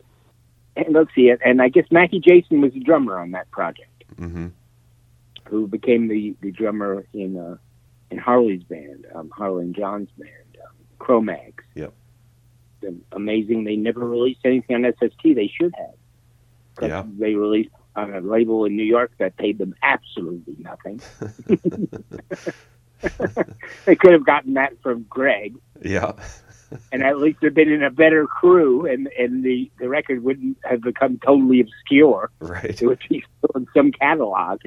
And let's see it. And I guess Mackie Jason was the drummer on that project, mm-hmm. who became the, the drummer in uh, in Harley's band, um, Harley and John's band, um, Cro-Mags. Yep. The, amazing. They never released anything on S S T. They should have. Yeah. They released on a label in New York that paid them absolutely nothing. They could have gotten that from Greg. Yeah. And at least they've been in a better crew, and, and the, the record wouldn't have become totally obscure. Right. It would be still in some catalog.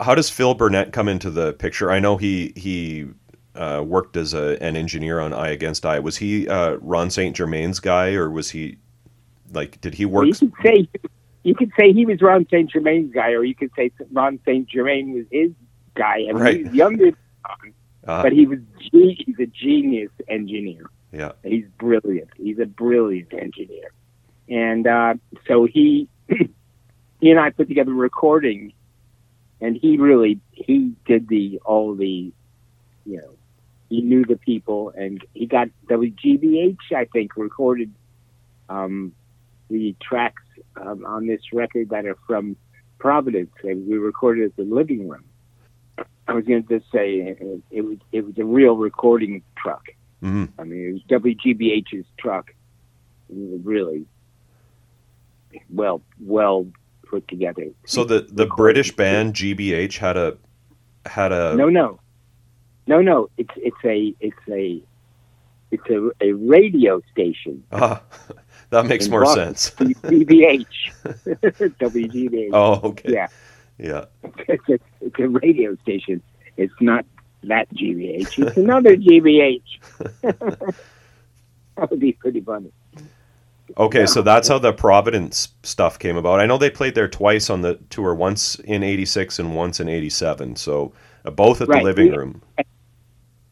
How does Phil Burnett come into the picture? I know he he uh, worked as a, an engineer on Eye Against Eye. Was he uh, Ron Saint Germain's guy, or was he, like, did he work? You could say, you could say he was Ron Saint Germain's guy, or you could say Ron Saint Germain was his guy. I mean, right. He was younger. Uh, but he was he's a genius engineer. Yeah, he's brilliant. He's a brilliant engineer, and uh, so he he and I put together a recording, and he really he did the all the, you know, he knew the people, and he got W G B H I think recorded um, the tracks um, on this record that are from Providence, and we recorded at the living room. I was going to just say it, it was it was a real recording truck. Mm-hmm. I mean, it was W G B H's truck. It was really well well put together. So the, the British band G B H had a had a no no no no it's it's a it's a it's a, a radio station. Ah, that makes more Boston, sense. G B H W G B H. Oh, okay. Yeah. Yeah, it's a, it's a radio station. It's not that G B H. It's another G B H. That would be pretty funny. Okay, yeah. So that's how the Providence stuff came about. I know they played there twice on the tour, once in eighty-six and once in eighty-seven, so uh, both at right. the Living we, Room.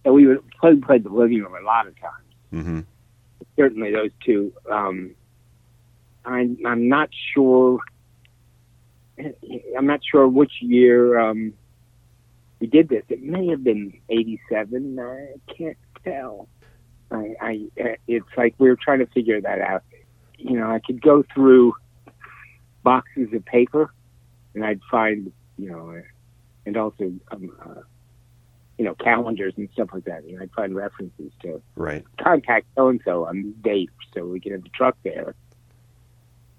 And we would play, play the Living Room a lot of times. Mm-hmm. Certainly those two. Um, I'm, I'm not sure... I'm not sure which year um, we did this. It may have been eighty-seven. I can't tell. I, I, it's like we were trying to figure that out. You know, I could go through boxes of paper, and I'd find, you know, and also, um, uh, you know, calendars and stuff like that. And I'd find references to right. contact so-and-so on this date so we could have the truck there.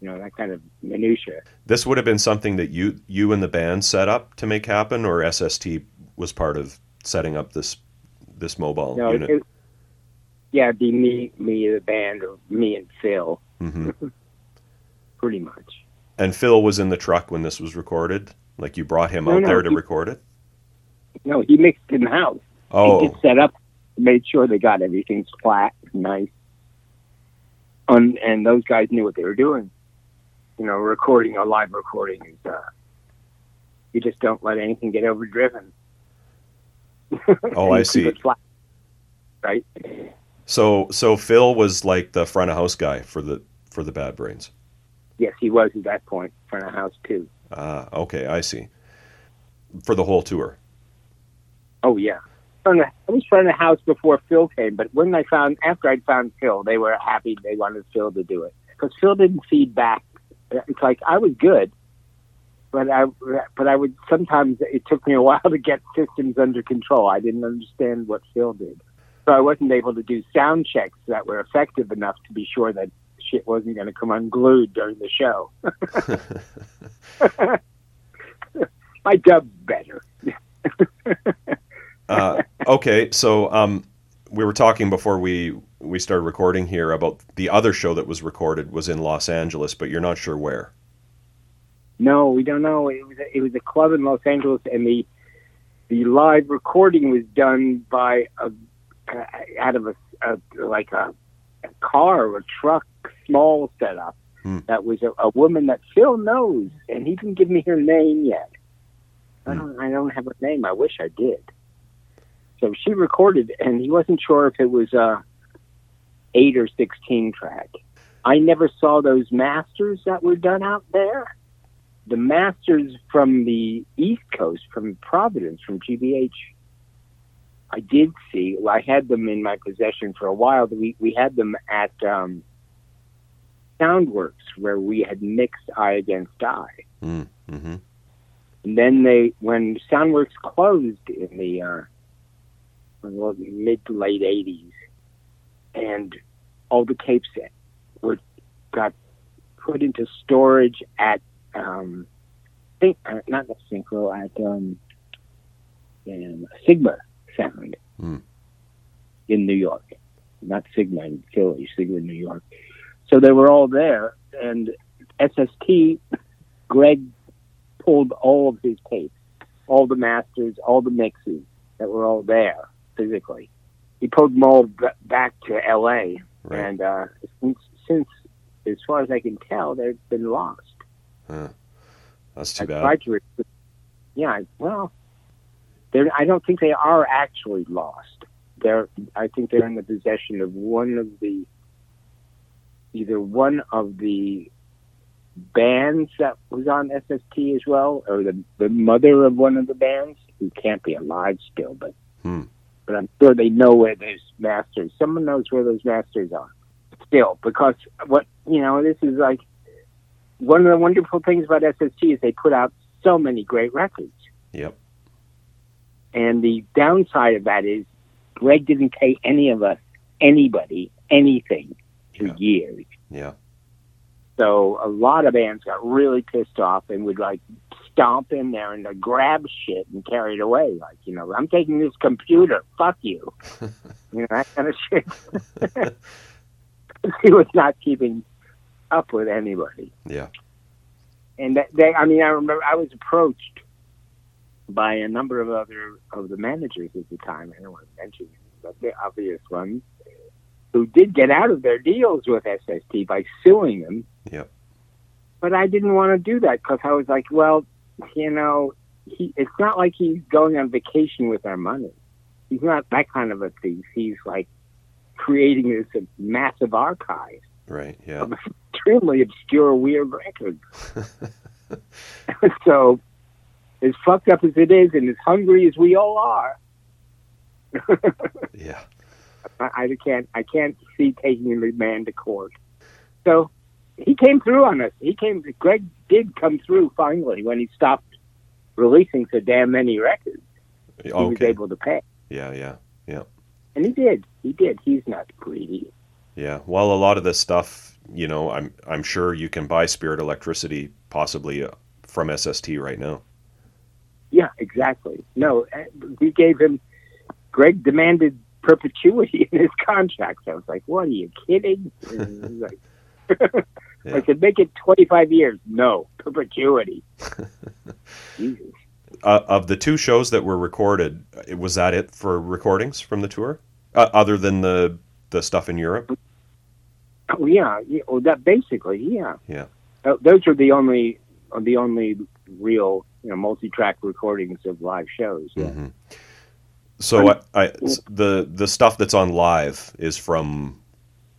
You know, that kind of minutia. This would have been something that you you and the band set up to make happen, or S S T was part of setting up this this mobile no, unit? It, yeah, it'd be me, me, the band, or me and Phil. Mm-hmm. Pretty much. And Phil was in the truck when this was recorded? Like you brought him no, out no, there he, to record it? No, he mixed in the house. Oh. He just set up, made sure they got everything flat, nice. And, and those guys knew what they were doing. You know, recording, a live recording is, uh, you just don't let anything get overdriven. Oh, I see. Flat, right? So, so Phil was like the front of house guy for the, for the Bad Brains. Yes, he was at that point, front of house too. Ah, uh, okay. I see. For the whole tour. Oh yeah. I was front of house before Phil came, but when I found, after I'd found Phil, they were happy. They wanted Phil to do it because Phil didn't feed back. It's like I was good, but I but I would sometimes it took me a while to get systems under control. I didn't understand what Phil did, so I wasn't able to do sound checks that were effective enough to be sure that shit wasn't going to come unglued during the show. My dub's better. uh, okay, so um, we were talking before we. we started recording here about the other show that was recorded was in Los Angeles, but you're not sure where. No, we don't know. It was a, it was a club in Los Angeles, and the the live recording was done by a uh, out of a, a like a, a car or a truck, small setup. Hmm. That was a, a woman that Phil knows, and he didn't give me her name yet. Hmm. I don't I don't have her name. I wish I did. So she recorded, and he wasn't sure if it was a uh, eight or sixteen track. I never saw those masters that were done out there. The masters from the East Coast, from Providence, from G B H, I did see. Well, I had them in my possession for a while. We we had them at um, Soundworks, where we had mixed Eye Against Eye. Mm-hmm. And then they, when Soundworks closed in the uh, well, mid to late eighties, and all the tapes were got put into storage at um, think, uh, not the Synchro at um, um, Sigma Sound mm. in New York, not Sigma in Philly, Sigma in New York. So they were all there, and S S T Greg pulled all of his tapes, all the masters, all the mixes that were all there physically. He pulled them all back to L A, right. and uh, since, since, as far as I can tell, they've been lost. Huh. That's too I bad. Tried to, yeah, well, I don't think they are actually lost. They're, I think they're in the possession of one of the, either one of the bands that was on S S T as well, or the, the mother of one of the bands, who can't be alive still, but... Hmm. But I'm sure they know where those masters. Someone knows where those masters are still, because what you know, this is like one of the wonderful things about S S T is they put out so many great records. Yep. And the downside of that is Greg didn't pay any of us, anybody, anything for yeah. years. Yeah. So a lot of bands got really pissed off and would like. Stomp in there and grab shit and carry it away. Like, you know, I'm taking this computer. Fuck you. You know, that kind of shit. He was not keeping up with anybody. Yeah. And that they, I mean, I remember I was approached by a number of other of the managers at the time. I don't want to mention the obvious ones. who did get out of their deals with S S T by suing them. Yep. But I didn't want to do that because I was like, well, you know, he, it's not like he's going on vacation with our money. He's not that kind of a thief. He's like creating this massive archive. Right, yeah. Of extremely obscure, weird records. So, as fucked up as it is and as hungry as we all are, yeah, I, I can't I can't see taking the man to court. So he came through on us. He came. Greg did come through finally when he stopped releasing so damn many records. He okay. was able to pay. Yeah, yeah, yeah. And he did. He did. He's not greedy. Yeah. Well, a lot of this stuff, you know, I'm I'm sure you can buy Spirit Electricity possibly from S S T right now. Yeah, exactly. No, we gave him. Greg demanded perpetuity in his contract. So I was like, what, are you kidding? And like, yeah. I said, make it twenty-five years. No, perpetuity. Jesus. Uh, of the two shows that were recorded, was that it for recordings from the tour? Uh, other than the, the stuff in Europe? Oh, yeah. yeah well, that basically, yeah. Yeah. Uh, those were the only, uh, the only real, you know, multi-track recordings of live shows. Yeah. Mm-hmm. So I, I, the the stuff that's on live is from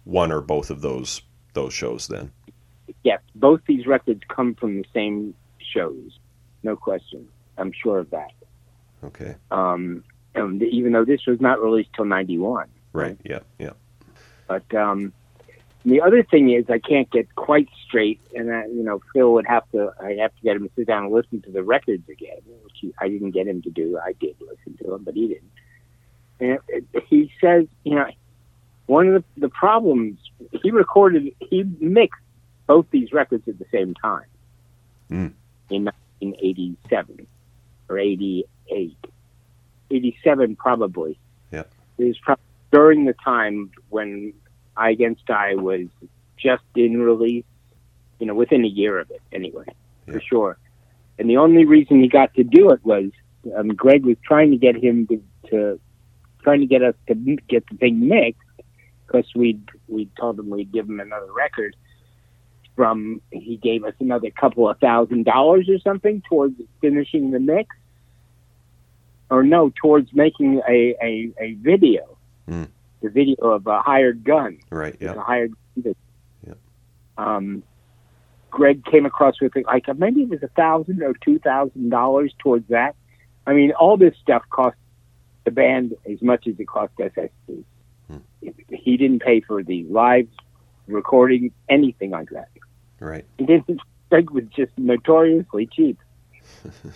one or both of those those shows then? Yeah, both these records come from the same shows, no question. I'm sure of that. Okay. Um, and even though this was not released till ninety-one. Right, right? yeah, yeah. But um, the other thing is I can't get quite straight, and I, you know, Phil would have to, I'd have to get him to sit down and listen to the records again, which he, I didn't get him to do. I did listen to him, but he didn't. And it, it, he says, you know, one of the, the problems, he recorded, he mixed both these records at the same time mm. in nineteen eighty-seven or eighty-eight. eighty-seven probably. Yeah. It was probably during the time when Eye Against Eye was just in release, you know, within a year of it anyway, yeah. for sure. And the only reason he got to do it was um, Greg was trying to get him to, to trying to get us to get the thing mixed because we we told him we'd give him another record. From he gave us another couple of thousand dollars or something towards finishing the mix, or no, towards making a a, a video. Mm. The video of a hired gun, right? Yeah, a hired gun. Yeah. Um, Greg came across with like maybe it was a thousand or two thousand dollars towards that. I mean, all this stuff cost the band as much as it cost S S T. Hmm. He didn't pay for the live recording, anything like that. Right. He didn't. Greg was just notoriously cheap.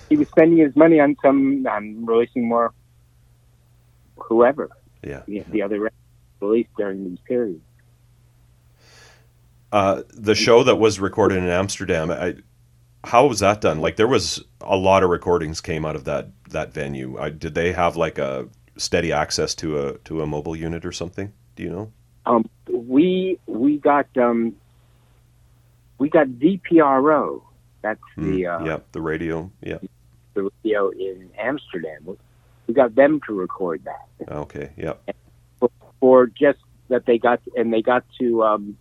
He was spending his money on some on releasing more. Whoever. Yeah, yeah, the other records released during these periods. Uh, the show that was recorded in Amsterdam, I, how was that done? Like, there was a lot of recordings came out of that that venue. I, did they have like a steady access to a to a mobile unit or something? Do you know? Um, we we got um, we got V P R O. That's mm, the uh, yeah the radio yeah the radio in Amsterdam. We got them to record that. Okay, yep. Or just that they got, and they got to, um,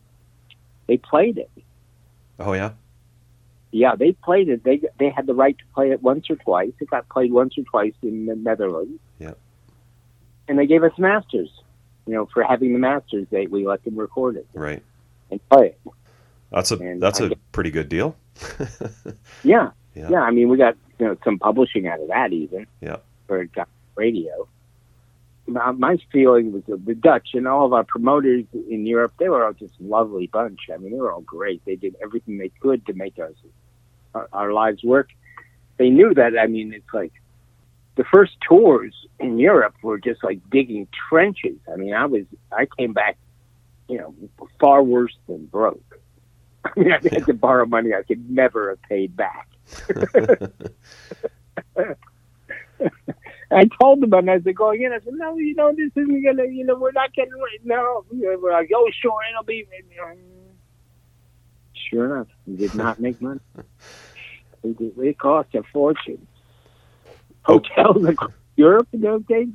they played it. Oh, yeah? Yeah, they played it. They they had the right to play it once or twice. It got played once or twice in the Netherlands. Yeah. And they gave us masters. You know, for having the masters, they we let them record it. Right. And play it. That's a, and that's I a guess, pretty good deal. yeah. yeah. Yeah, I mean, we got, you know, some publishing out of that even. Yeah. Or it got radio. My, my feeling was the Dutch and all of our promoters in Europe, they were all just lovely bunch. I mean, they were all great. They did everything they could to make us, our, our lives work. They knew that. I mean, it's like the first tours in Europe were just like digging trenches. I mean, I was, I came back, you know, far worse than broke. I mean, I had yeah. to borrow money I could never have paid back. I told them, and as they're going in, I said, no, you know, this isn't going to, you know, we're not getting, no. We're like, oh, sure, it'll be. Sure enough, we did not make money. It, it cost a fortune. Hotels across Europe in those days.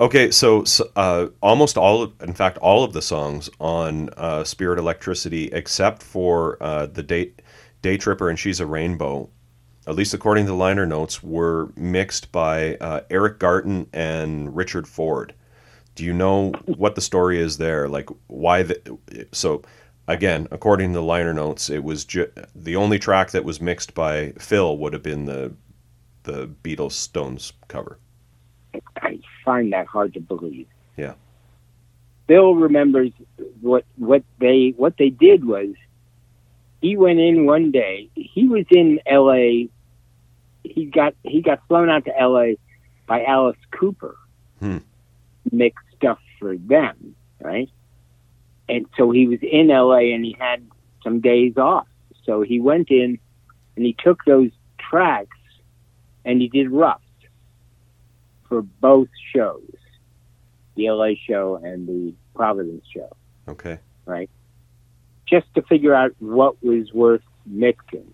Okay, so uh, almost all, of, in fact, all of the songs on uh, Spirit Electricity, except for uh, the Day, Day Tripper and She's a Rainbow, at least according to the liner notes, were mixed by uh, Eric Garten and Richard Ford. Do you know what the story is there? Like, why? The, so, again, according to the liner notes, it was ju- the only track that was mixed by Phil would have been the the Beatles Stones cover. I find that hard to believe. Yeah. Bill remembers what what they what they did was he went in one day. He was in L A. He got he got flown out to L A by Alice Cooper. Hmm. Mixed stuff for them, right? And so he was in L A and he had some days off. So he went in and he took those tracks and he did rough. For both shows, the L A show and the Providence show. Okay. Right? Just to figure out what was worth mixing.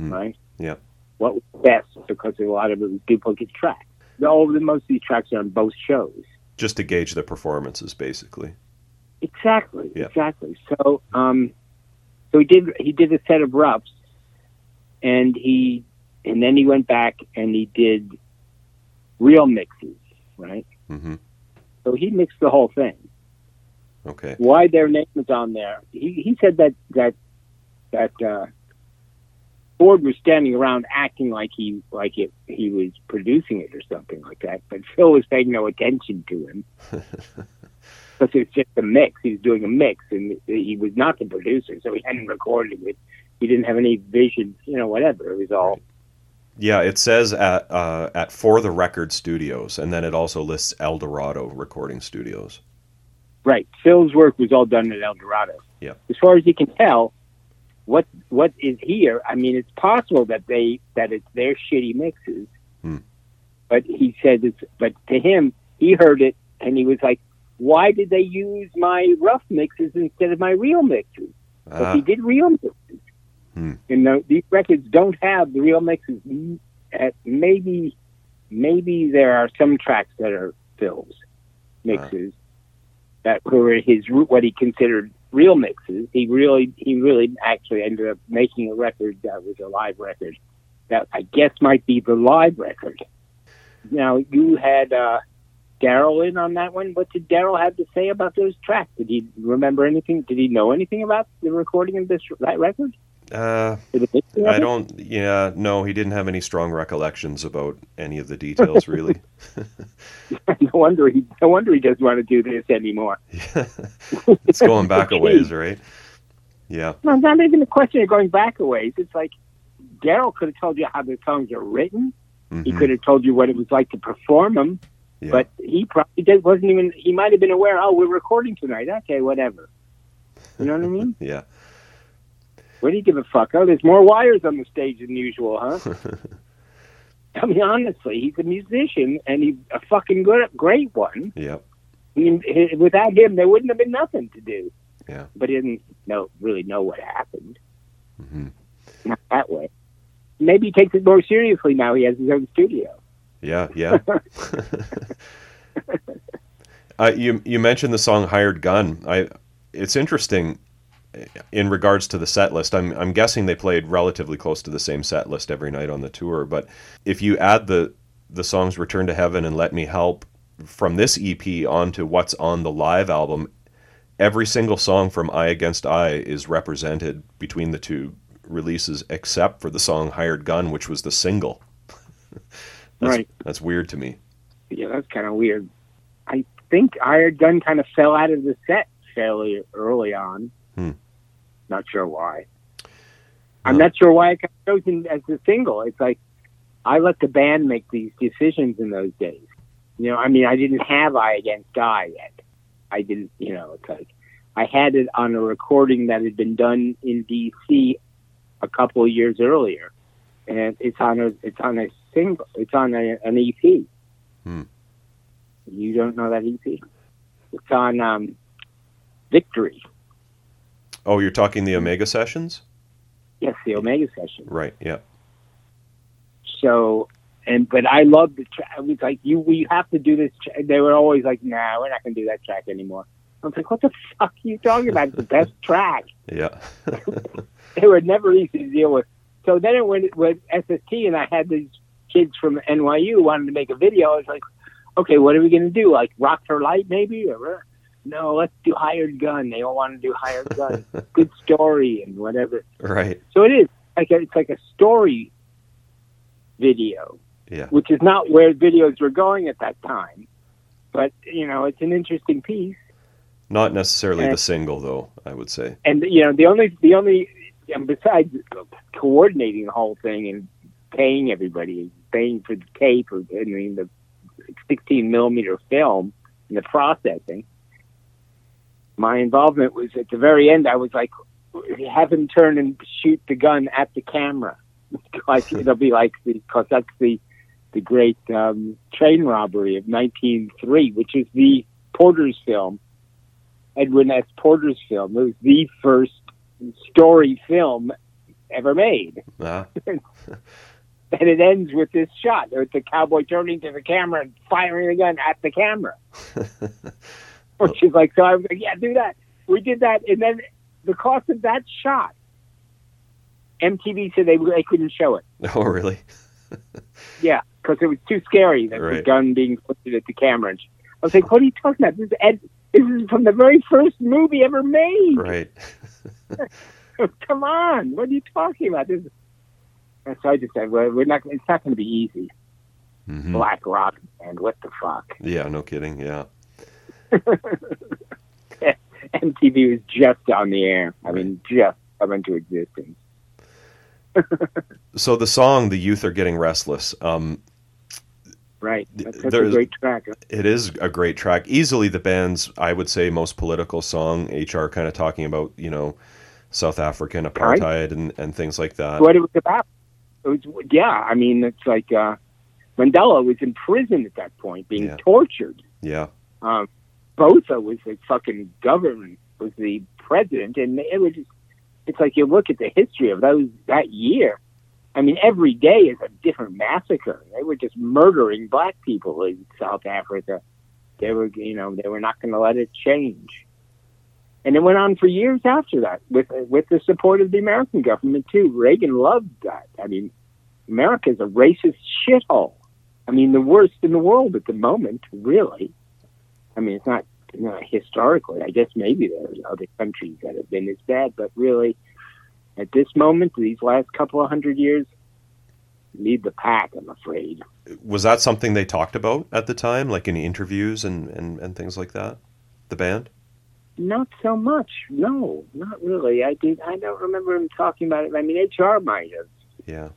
Mm. Right? Yeah. What was best, because a lot of it was duplicate tracks. All the most of these tracks are on both shows. Just to gauge the performances, basically. Exactly. Yeah. Exactly. So, um, so he did. He did a set of roughs, and he, and then he went back and he did real mixes, right? Mm-hmm. So he mixed the whole thing. Okay. Why their name was on there? He he said that that that uh, Ford was standing around acting like he like it he was producing it or something like that, but Phil was paying no attention to him because it was just a mix. He was doing a mix, and he was not the producer, so he hadn't recorded it. He didn't have any vision, you know, whatever. It was all. Right. Yeah, it says at uh, at For the Record Studios, and then it also lists El Dorado Recording Studios. Right. Phil's work was all done at El Dorado. Yeah. As far as you can tell, what what is here, I mean, it's possible that they that it's their shitty mixes, hmm. but he said it's. But to him, he heard it, and he was like, why did they use my rough mixes instead of my real mixes? Because uh. he did real mixes. Hmm. You know, these records don't have the real mixes. At maybe, maybe there are some tracks that are Phil's mixes uh. that were his what he considered real mixes. He really, he really actually ended up making a record that was a live record that I guess might be the live record. Now you had uh, Daryl in on that one. What did Daryl have to say about those tracks? Did he remember anything? Did he know anything about the recording of this that record? Uh, I don't, yeah, no, he didn't have any strong recollections about any of the details, really. no wonder he, no wonder he doesn't want to do this anymore. Yeah. It's going back a ways, right? Yeah. No, not even a question of going back a ways. It's like, Daryl could have told you how the songs are written. Mm-hmm. He could have told you what it was like to perform them, yeah. But he probably did, wasn't even, he might've been aware, oh, we're recording tonight. Okay, whatever. You know what I mean? Yeah. What do you give a fuck? Oh, there's more wires on the stage than usual, huh? I mean, honestly, he's a musician, and he's a fucking good, great one. Yeah. I mean, without him, there wouldn't have been nothing to do. Yeah. But he didn't know, really know what happened. Mm-hmm. Not that way. Maybe he takes it more seriously now. He has his own studio. Yeah, yeah. uh, you you mentioned the song "Hired Gun." I. It's interesting. In regards to the set list, I'm I'm guessing they played relatively close to the same set list every night on the tour. But if you add the the songs "Return to Heaven" and "Let Me Help" from this E P onto what's on the live album, every single song from "Eye Against Eye" is represented between the two releases, except for the song "Hired Gun," which was the single. that's, right. That's weird to me. Yeah, that's kind of weird. I think "Hired Gun" kind of fell out of the set fairly early on. Hmm. Not sure why. I'm no. not sure why it got chosen as a single. It's like I let the band make these decisions in those days. You know, I mean, I didn't have Eye Against Eye yet. I didn't, you know, it's like I had it on a recording that had been done in D C a couple of years earlier, and it's on a it's on a single. It's on a, an E P. Hmm. You don't know that E P? It's on um, Victory. Oh, you're talking the Omega Sessions? Yes, the Omega Sessions. Right, yeah. So And but I loved the track. I was like, you, we have to do this. Tra-. They were always like, nah, we're not going to do that track anymore. I was like, what the fuck are you talking about? It's the best track. Yeah. They were never easy to deal with. So then it went with S S T, and I had these kids from N Y U wanted to make a video. I was like, okay, what are we going to do? Like Rock for Light, maybe? Or no, let's do Hired Gun. They all want to do Hired Gun. Good story and whatever. Right. So it is. Like a, it's like a story video, yeah. Which is not where videos were going at that time. But, you know, it's an interesting piece. Not necessarily and, the single, though, I would say. And, you know, the only, the only, and besides coordinating the whole thing and paying everybody, paying for the tape, or I mean, the sixteen millimeter film and the processing, my involvement was at the very end. I was like, have him turn and shoot the gun at the camera. Like it'll be like the, because that's the the great um, train robbery of nineteen oh three, which is the Porter's film, Edwin S. Porter's film. It was the first story film ever made. Uh-huh. And it ends with this shot, with the cowboy turning to the camera and firing the gun at the camera. Which is like, so I was like, yeah, do that. We did that, and then the cost of that shot, M T V said they, they couldn't show it. Oh, really? Yeah, because it was too scary, that right. The gun being pointed at the camera. And I was like, what are you talking about? This is, Ed, this is from the very first movie ever made. Right. Come on, what are you talking about? This is... And so I just said, well, we're not, it's not going to be easy. Mm-hmm. Black rock, and what the fuck? Yeah, no kidding, yeah. M T V was just on the air. I mean, just come into existence. So the song, The Youth Are Getting Restless. Um, right. That's such a great track. It is a great track. Easily the band's, I would say, most political song. H R kind of talking about, you know, South African apartheid, right? and, and things like that. What it was about. It was, yeah, I mean, it's like uh, Mandela was in prison at that point, being yeah. tortured. Yeah. Um, Botha was the fucking government, was the president, and it was just, it's like you look at the history of those that year. I mean, every day is a different massacre. They were just murdering black people in South Africa. They were, you know, they were not going to let it change. And it went on for years after that, with with the support of the American government too. Reagan loved that. I mean, America's a racist shithole. I mean, the worst in the world at the moment, really. I mean, it's not, you know, historically, I guess maybe there's other countries that have been as bad, but really, at this moment, these last couple of hundred years, lead the pack, I'm afraid. Was that something they talked about at the time, like in interviews and, and, and things like that, the band? Not so much, no, not really. I did. I don't remember him talking about it. I mean, H R might have. Yeah.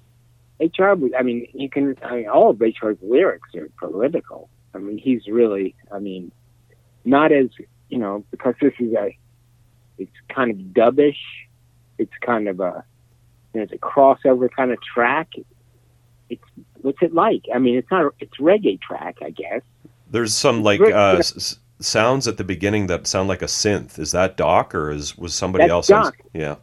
H R, I mean, you can, I mean, all of H R's lyrics are political. I mean, he's really, I mean... Not as, you know, because this is a, it's kind of dubbish. It's kind of a, you know, it's a crossover kind of track. It's, what's it like? I mean, it's not, it's reggae track, I guess. There's some like uh, s- sounds at the beginning that sound like a synth. Is that Doc or is was somebody That's else? Doc. In, yeah.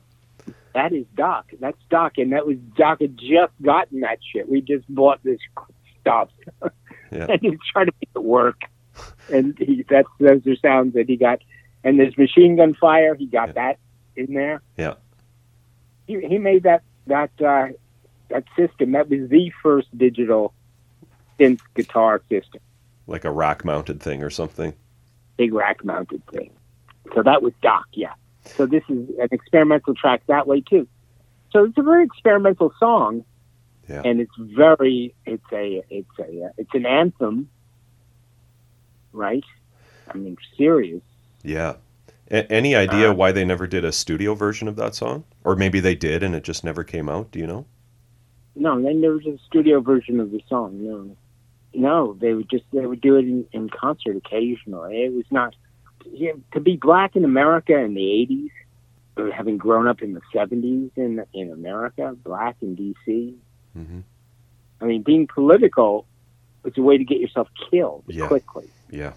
That is Doc. That's Doc. And that was, Doc had just gotten that shit. We just bought this stuff. Yeah. And he's trying to make it work. And he, that's, those are sounds that he got. And there's machine gun fire. He got yeah. that in there. Yeah. He he made that that uh, that system. That was the first digital synth guitar system. Like a rack mounted thing or something. Big rack mounted thing. So that was Doc. Yeah. So this is an experimental track that way too. So it's a very experimental song. Yeah. And it's very it's a it's a it's an anthem. Right? I mean, serious. Yeah. A- any idea uh, why they never did a studio version of that song? Or maybe they did and it just never came out, do you know? No, they never did a studio version of the song, no. No, they would just, they would do it in, in concert occasionally. It was not, you know, to be black in America in the eighties, or having grown up in the seventies in, in America, black in D C. Mm-hmm. I mean, being political was a way to get yourself killed yeah. quickly. Yeah.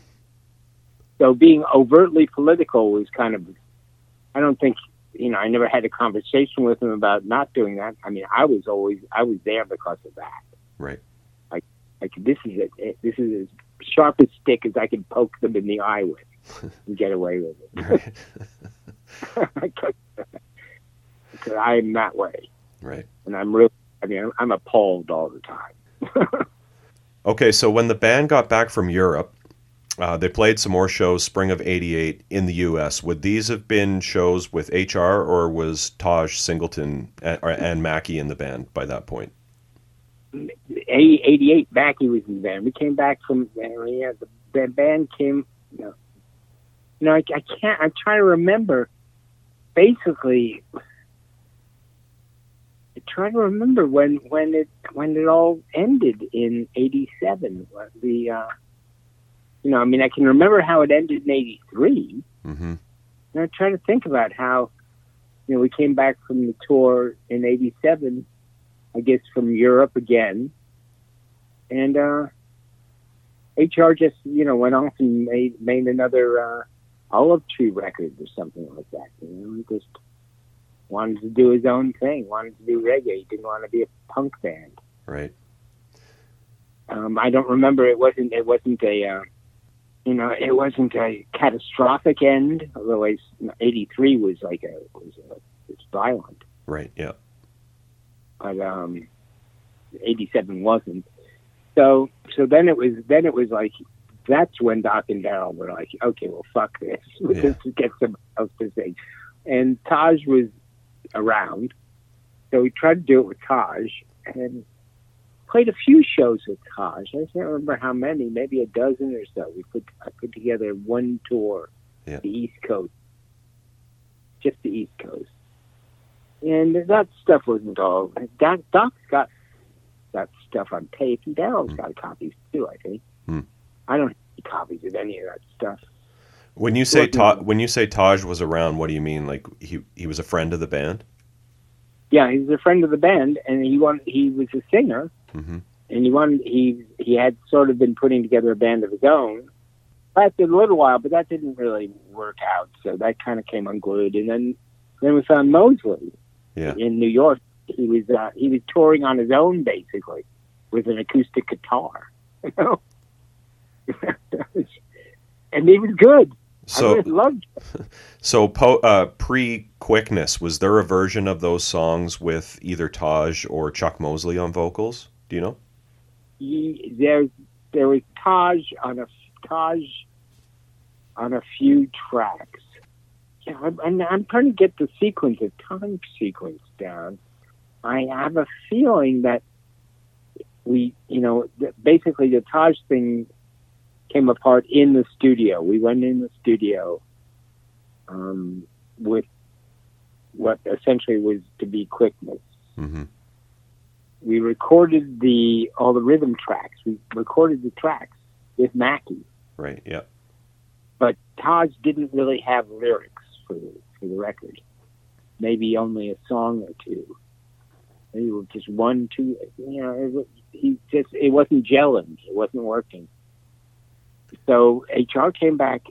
So being overtly political was kind of, I don't think, you know, I never had a conversation with him about not doing that. I mean, I was always, I was there because of that. Right. Like, Like, this is it. This is as sharp a stick as I can poke them in the eye with and get away with it. Right. Because I am that way. Right. And I'm really, I mean, I'm, I'm appalled all the time. Okay, so when the band got back from Europe, uh, they played some more shows, spring of eighty-eight, in the U S. Would these have been shows with H R, or was Taj Singleton and, or, and Mackie in the band by that point? eighty-eight, Mackie was in the band. We came back from, yeah, the, the band came, you know, you know I, I can't, I'm trying to remember, basically, I'm trying to remember when, when it when it all ended in eighty-seven. The, uh, you know, I mean, I can remember how it ended in eighty-three. Mm-hmm. And I'm trying to think about how, you know, we came back from the tour in eighty-seven, I guess from Europe again. And uh, H R just, you know, went off and made, made another uh, Olive Tree record or something like that. You know, just wanted to do his own thing, wanted to do reggae. He didn't want to be a punk band. Right. Um, I don't remember. It wasn't, it wasn't a, uh, you know, it wasn't a catastrophic end. Although eighty-three was like a, was a, it's violent. Right. Yeah. But, um, eighty-seven wasn't. So, so then it was, then it was like, that's when Doc and Daryl were like, okay, well, fuck this. Let's yeah. just get somebody else to sing. And Taj was around, so we tried to do it with Taj and played a few shows with Taj. I can't remember how many, maybe a dozen or so. We put I put together one tour, yeah. the East Coast, just the East Coast, and that stuff wasn't all. Doc, Doc's got that stuff on tape, and Daryl's mm. got copies too. I think mm. I don't have any copies of any of that stuff. When you say Ta- when you say Taj was around, what do you mean? Like he, he was a friend of the band? Yeah, he was a friend of the band, and he wanted, he was a singer, mm-hmm. and he wanted he he had sort of been putting together a band of his own. Lasted a little while, but that didn't really work out, so that kind of came unglued. And then then we found Mosley yeah. in New York. He was uh, he was touring on his own basically with an acoustic guitar, you know, and he was good. So, so po- uh, pre-Quickness, was there a version of those songs with either Taj or Chuck Mosley on vocals? Do you know? He, there, there was Taj on a Taj on a few tracks. Yeah, I'm, I'm, I'm trying to get the sequence, the time sequence down. I have a feeling that we, you know, basically the Taj thing came apart in the studio. We went in the studio um, with what essentially was to be Quickness. Mm-hmm. We recorded the all the rhythm tracks. We recorded the tracks with Mackie. Right. Yeah. But Taj didn't really have lyrics for the, for the record. Maybe only a song or two. Maybe just one, two. You know, he just it wasn't gelling. It wasn't working. So H R came back.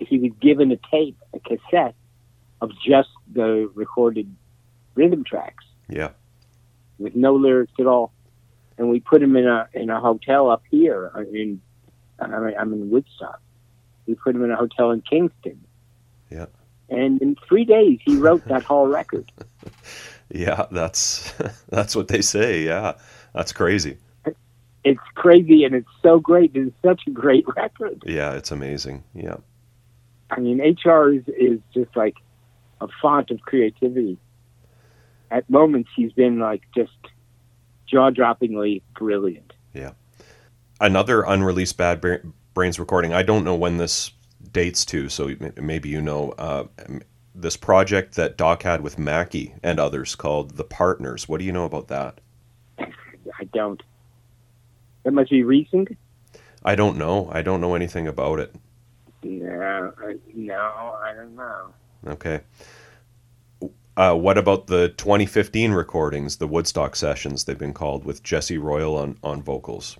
He was given a tape, a cassette of just the recorded rhythm tracks. Yeah, with no lyrics at all. And we put him in a in a hotel up here. In I'm in Woodstock. We put him in a hotel in Kingston. Yeah. And in three days, he wrote that whole record. Yeah, that's that's what they say. Yeah, that's crazy. It's crazy, and it's so great. It's such a great record. Yeah, it's amazing. Yeah. I mean, H R is, is just like a font of creativity. At moments, he's been like just jaw-droppingly brilliant. Yeah. Another unreleased Bad Brains recording. I don't know when this dates to, so maybe you know. Uh, this project that Doc had with Mackie and others called The Partners. What do you know about that? I don't. That must be recent? I don't know. I don't know anything about it. No, I, no, I don't know. Okay. Uh, what about the twenty fifteen recordings, the Woodstock sessions, they've been called, with Jesse Royal on, on vocals?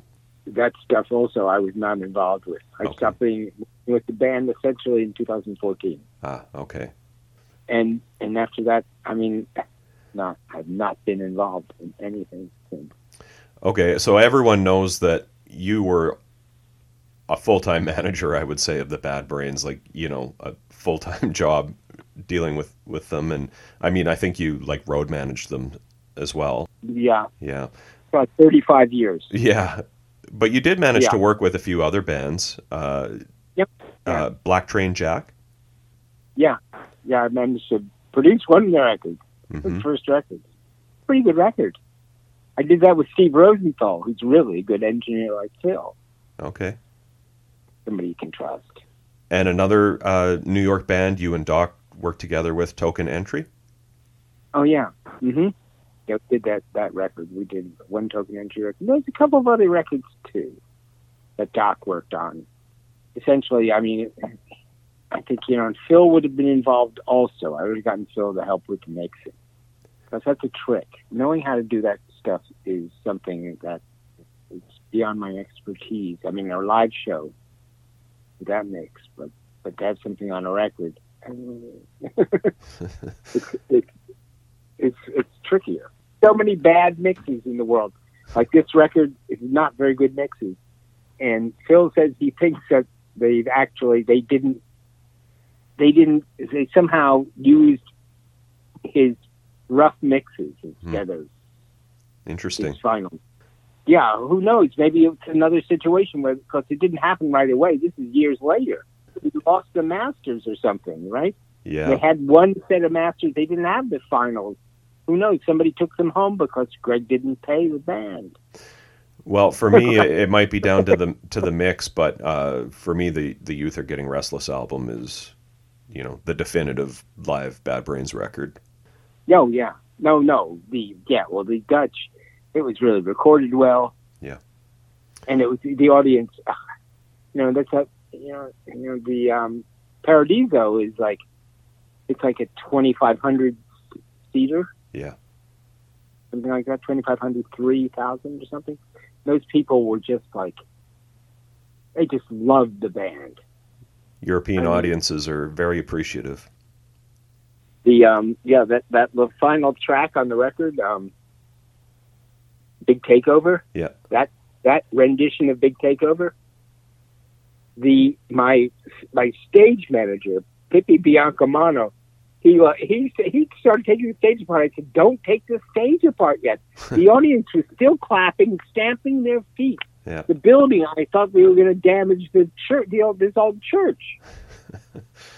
That stuff also I was not involved with. I okay. stopped being with the band essentially in two thousand fourteen. Ah, okay. And and after that, I mean, no, I've not been involved in anything since. Okay, so everyone knows that you were a full-time manager, I would say, of the Bad Brains, like, you know, a full-time job dealing with, with them. And I mean, I think you like road managed them as well. Yeah. Yeah. About thirty-five years. Yeah. But you did manage yeah. to work with a few other bands. Uh, yep. Yeah. Uh, Black Train Jack. Yeah. Yeah, I managed to produce one of their records. Mm-hmm. The first record. Pretty good record. I did that with Steve Rosenthal, who's really a good engineer like Phil. Okay. Somebody you can trust. And another uh, New York band you and Doc worked together with, Token Entry? Oh, yeah. Mm-hmm. Yeah, we did that, that record. We did one Token Entry record. There's a couple of other records, too, that Doc worked on. Essentially, I mean, I think, you know, and Phil would have been involved also. I would have gotten Phil to help with the mixing. Because that's a trick. Knowing how to do that stuff is something that is beyond my expertise. I mean, our live show, that mix, but but to have something on a record, it's, it's it's it's trickier. So many bad mixes in the world. Like this record is not very good mixes, and Phil says he thinks that they've actually they didn't they didn't they somehow used his rough mixes instead mm. of interesting his final. Yeah, who knows? Maybe it's another situation where, because it didn't happen right away. This is years later. We lost the masters or something, right? Yeah. They had one set of masters. They didn't have the finals. Who knows? Somebody took them home because Greg didn't pay the band. Well, for me, it, it might be down to the to the mix, but uh, for me, the, the Youth Are Getting Restless album is, you know, the definitive live Bad Brains record. No, yeah. No, no. The Yeah, well, the Dutch... It was really recorded well. Yeah. And it was the audience, uh, you know, that's a, you know, you know, the, um, Paradiso is like, it's like a twenty-five hundred seater. Yeah. Something like that, twenty-five hundred, three thousand or something. Those people were just like, they just loved the band. European I mean, audiences are very appreciative. The, um, yeah, that, that the final track on the record, um, Big Takeover. Yeah. That that rendition of Big Takeover. The my my stage manager, Pippi Biancomano, he uh, he he started taking the stage apart. I said, "Don't take the stage apart yet." The audience was still clapping, stamping their feet. Yeah. The building. I thought we were going to damage the church. The old, this old church.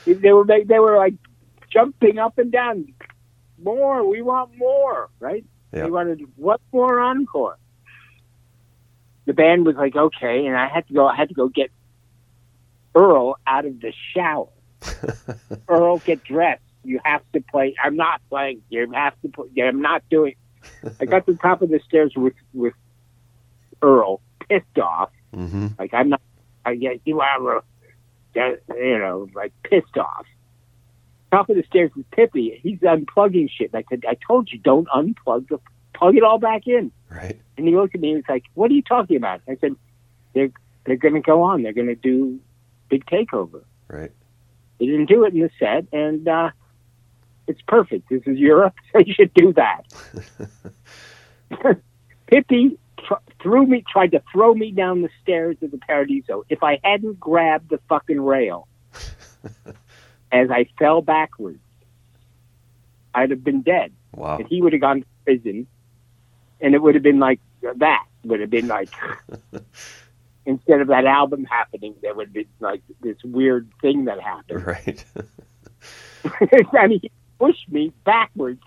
they were they, they were like jumping up and down. More. We want more. Right. Yep. They wanted what more encore. The band was like, okay, and I had to go. I had to go get Earl out of the shower. Earl, get dressed. You have to play. I'm not playing. You have to play. I'm not doing. I got to the top of the stairs with with Earl, pissed off. Mm-hmm. Like I'm not. I get you are, you know, like pissed off. Top of the stairs is Pippi. He's unplugging shit. And I said, I told you, don't unplug the, plug it all back in. Right. And he looked at me and was like, what are you talking about? I said, they're, they're going to go on. They're going to do Big Takeover. Right. They didn't do it in the set, and uh, it's perfect. This is Europe. They should do that. Pippi tr- threw me, tried to throw me down the stairs of the Paradiso if I hadn't grabbed the fucking rail. As I fell backwards, I'd have been dead. Wow. And he would have gone to prison, and it would have been like that. Would have been like, instead of that album happening, there would have been like this weird thing that happened. Right. I mean, he pushed me backwards,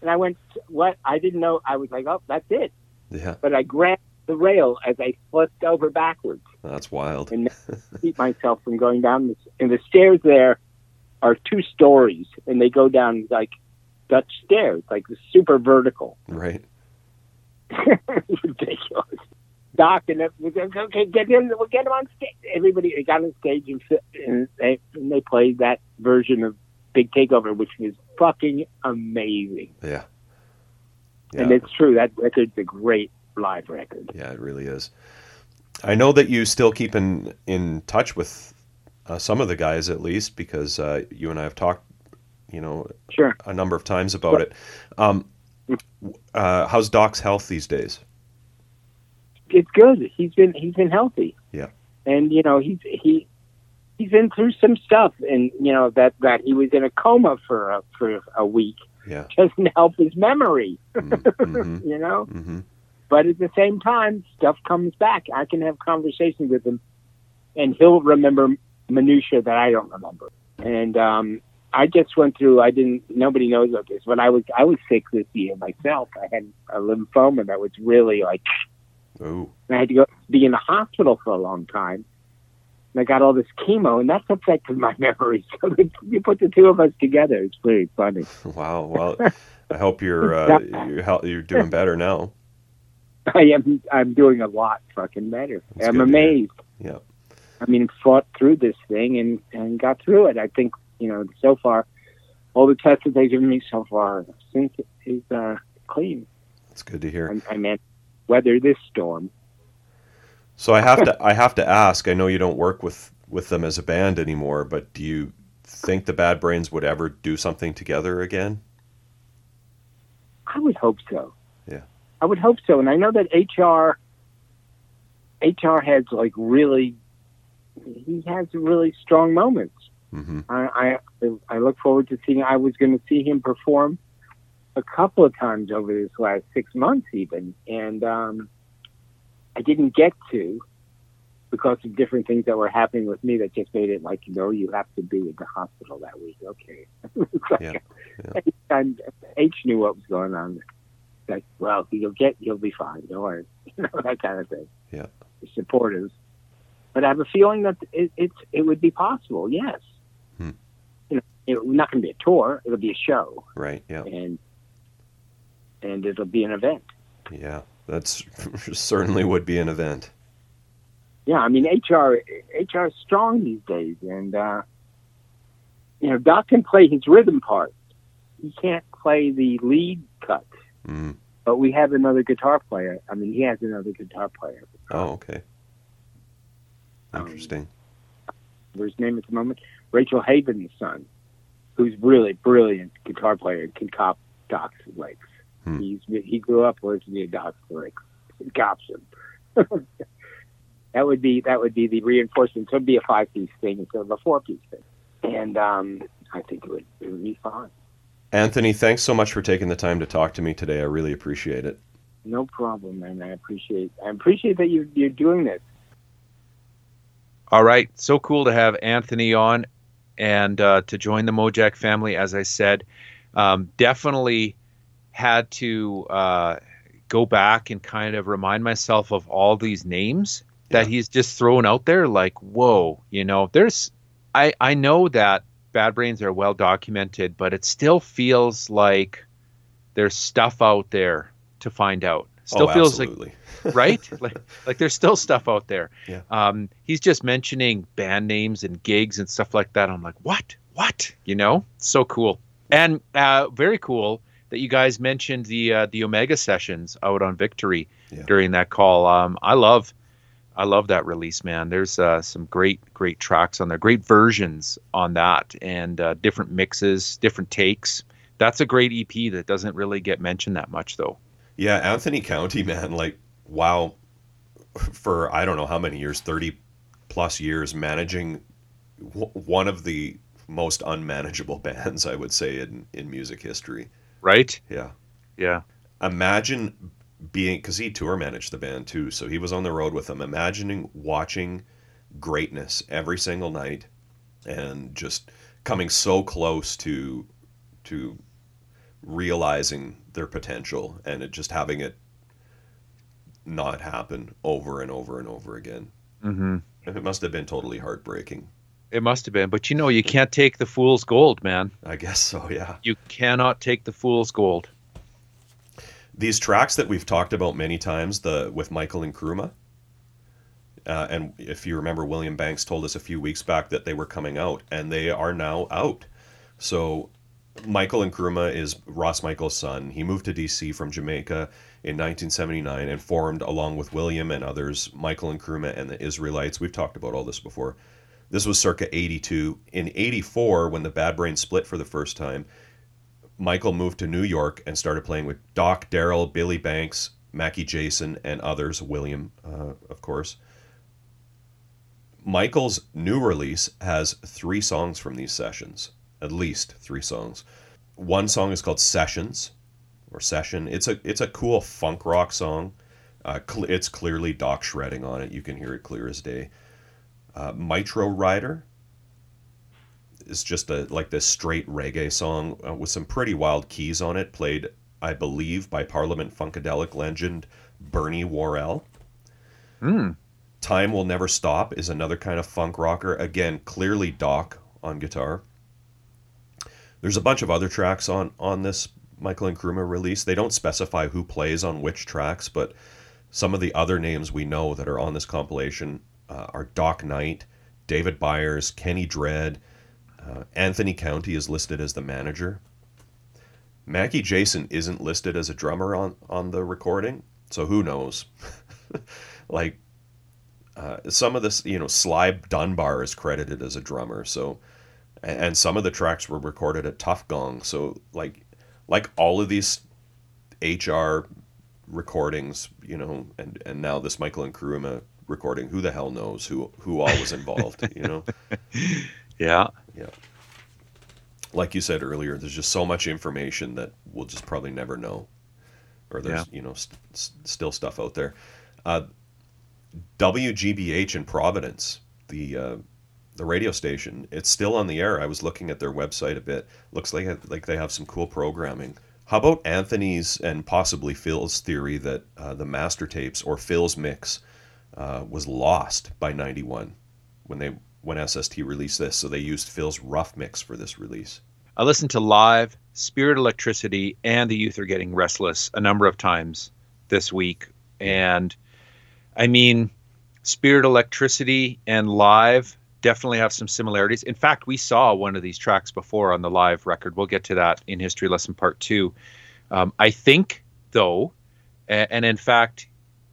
and I went, what? I didn't know. I was like, oh, that's it. Yeah. But I grabbed the rail as I flipped over backwards. That's wild. And I keep myself from going down this, and the stairs there are two stories, and they go down like Dutch stairs, like the super vertical. Right. Ridiculous. Doc and it was okay. Get him. We'll get him on stage. Everybody they got on stage and, and they and they played that version of Big Takeover, which was fucking amazing. Yeah. yeah. And it's true. That record's a great live record. Yeah, it really is. I know that you still keep in in touch with. Uh, some of the guys, at least, because uh, you and I have talked, you know, sure. a number of times about sure. it. Um, uh, how's Doc's health these days? it's good. He's been he's been healthy. Yeah. And you know, he's he he's been through some stuff, and you know that, that he was in a coma for a, for a week. Yeah. Doesn't help his memory. Mm-hmm. You know? Mm-hmm. But at the same time, stuff comes back. I can have conversations with him, and he'll remember minutia that I don't remember. And um, I just went through. I didn't. Nobody knows about this, but I was I was sick this year myself. I had a lymphoma that was really like. Oh. And I had to go be in the hospital for a long time. And I got all this chemo, and that's affected my memory. So they, you put the two of us together. It's pretty funny. Wow. Well, I hope you're uh, you're, you're doing better now. I am. I'm doing a lot fucking better. That's I'm amazed. Yeah. I mean, fought through this thing and, and got through it. I think, you know, so far, all the tests that they've given me so far, since it is uh, clean. That's good to hear. I, I meant weather this storm. So I have to, I have to ask, I know you don't work with, with them as a band anymore, but do you think the Bad Brains would ever do something together again? I would hope so. Yeah. I would hope so. And I know that H R, H R has like really, he has really strong moments. Mm-hmm. I, I I look forward to seeing. I was going to see him perform a couple of times over this last six months, even, and um, I didn't get to because of different things that were happening with me that just made it like, you know, you have to be at the hospital that week. Okay, like yeah, yeah. And H knew what was going on. Like, well, you'll get, you'll be fine. Don't worry, you know, that kind of thing. Yeah, supportive. But I have a feeling that it, it's it would be possible, yes. Hmm. You know, it's not going to be a tour; it'll be a show, right? Yeah, and and it'll be an event. Yeah, that's certainly would be an event. Yeah, I mean, H R H R is strong these days, and uh, you know, Doc can play his rhythm part. He can't play the lead cut, mm. but we have another guitar player. I mean, he has another guitar player. Oh, okay. Interesting. Um, his name at the moment, Rachel Haven's son, who's really brilliant guitar player, can cop Doc's licks. Hmm. He's he grew up listening to Doc's licks. He cops him. that would be that would be the reinforcement. So it'd be a five piece thing instead of a four piece thing, and um, I think it would it would be fun. Anthony, thanks so much for taking the time to talk to me today. I really appreciate it. No problem, man. I appreciate I appreciate that you you're doing this. All right, so cool to have Anthony on and uh, to join the Mojack family, as I said. Um, definitely had to uh, go back and kind of remind myself of all these names that yeah. he's just thrown out there. Like, whoa, you know, there's I, I know that Bad Brains are well documented, but it still feels like there's stuff out there to find out. Still oh, feels absolutely. like... right? Like, like there's still stuff out there. Yeah. Um, he's just mentioning band names and gigs and stuff like that. I'm like, what? What? You know? So cool. And uh, very cool that you guys mentioned the uh, the Omega sessions out on Victory yeah. during that call. Um, I love I love that release, man. There's uh, some great, great tracks on there, great versions on that, and uh, different mixes, different takes. That's a great E P that doesn't really get mentioned that much, though. Yeah, Anthony County, man, like, wow, for I don't know how many years, thirty plus years, managing w- one of the most unmanageable bands, I would say, in, in music history. Right? Yeah. Yeah. Imagine being, because he tour managed the band too, so he was on the road with them. Imagining watching greatness every single night and just coming so close to to realizing their potential, and it just having it not happen over and over and over again. Mm-hmm. It must have been totally heartbreaking. It must have been, but you know, you can't take the fool's gold, man. I guess so, yeah. You cannot take the fool's gold. These tracks that we've talked about many times, the with Michael and Nkrumah, uh, and if you remember, William Banks told us a few weeks back that they were coming out, and they are now out. So Michael and Nkrumah is Ross Michael's son. He moved to D C from Jamaica in nineteen seventy-nine and formed, along with William and others, Michael and Nkrumah and the Israelites. We've talked about all this before. This was circa eighty-two. In eighty-four, when the Bad Brains split for the first time, Michael moved to New York and started playing with Doc, Daryl, Billy Banks, Mackie Jason, and others, William, uh, of course. Michael's new release has three songs from these sessions, at least three songs. One song is called Sessions, or Session. It's a it's a cool funk rock song. Uh, cl- it's clearly Doc shredding on it. You can hear it clear as day. Uh, Mitro Rider is just a like this straight reggae song uh, with some pretty wild keys on it, played, I believe, by Parliament Funkadelic legend Bernie Worrell. Hmm. Time Will Never Stop is another kind of funk rocker. Again, clearly Doc on guitar. There's a bunch of other tracks on, on this Michael and Nkrumah release. They don't specify who plays on which tracks, but some of the other names we know that are on this compilation uh, are Doc Knight, David Byers, Kenny Dredd. Uh, Anthony County is listed as the manager. Mackie Jason isn't listed as a drummer on, on the recording, so who knows? Like, Uh, some of this, you know, Sly Dunbar is credited as a drummer. So, and some of the tracks were recorded at Tough Gong. So, like, like all of these H R recordings, you know, and, and now this Michael and Nkrumah recording, who the hell knows who who all was involved? You know? Yeah, yeah. Like you said earlier, there's just so much information that we'll just probably never know, or there's yeah. you know st- st- still stuff out there. Uh, W G B H in Providence, the uh, the radio station, it's still on the air. I was looking at their website a bit. Looks like like they have some cool programming. How about Anthony's and possibly Phil's theory that uh, the master tapes or Phil's mix uh, was lost by ninety-one when they when S S T released this, so they used Phil's rough mix for this release. I listened to Live, Spirit Electricity, and The Youth Are Getting Restless a number of times this week, and I mean, Spirit Electricity and Live definitely have some similarities. In fact, we saw one of these tracks before on the Live record. We'll get to that in History Lesson Part two. Um, I think, though, and, and in fact,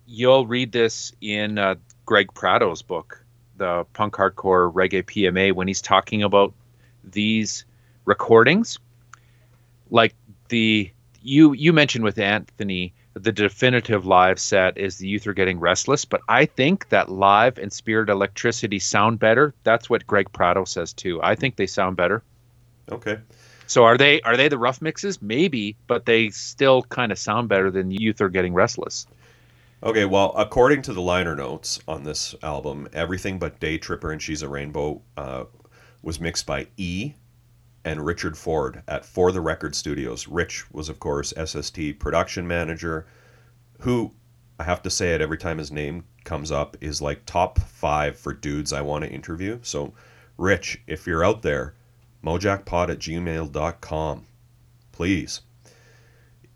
you'll read this in uh, Greg Prado's book, the Punk Hardcore Reggae P M A, when he's talking about these recordings. Like the you you mentioned with Anthony, the definitive Live set is The Youth Are Getting Restless, but I think that Live and Spirit Electricity sound better. That's what Greg Prado says too. I think they sound better. Okay. So are they are they the rough mixes? Maybe, but they still kind of sound better than Youth Are Getting Restless. Okay, well, according to the liner notes on this album, everything but Day Tripper and She's a Rainbow uh, was mixed by E and Richard Ford at For the Record Studios. Rich was, of course, S S T production manager, who, I have to say it every time his name comes up, is like top five for dudes I want to interview. So, Rich, if you're out there, mojackpod at gmail dot com, please.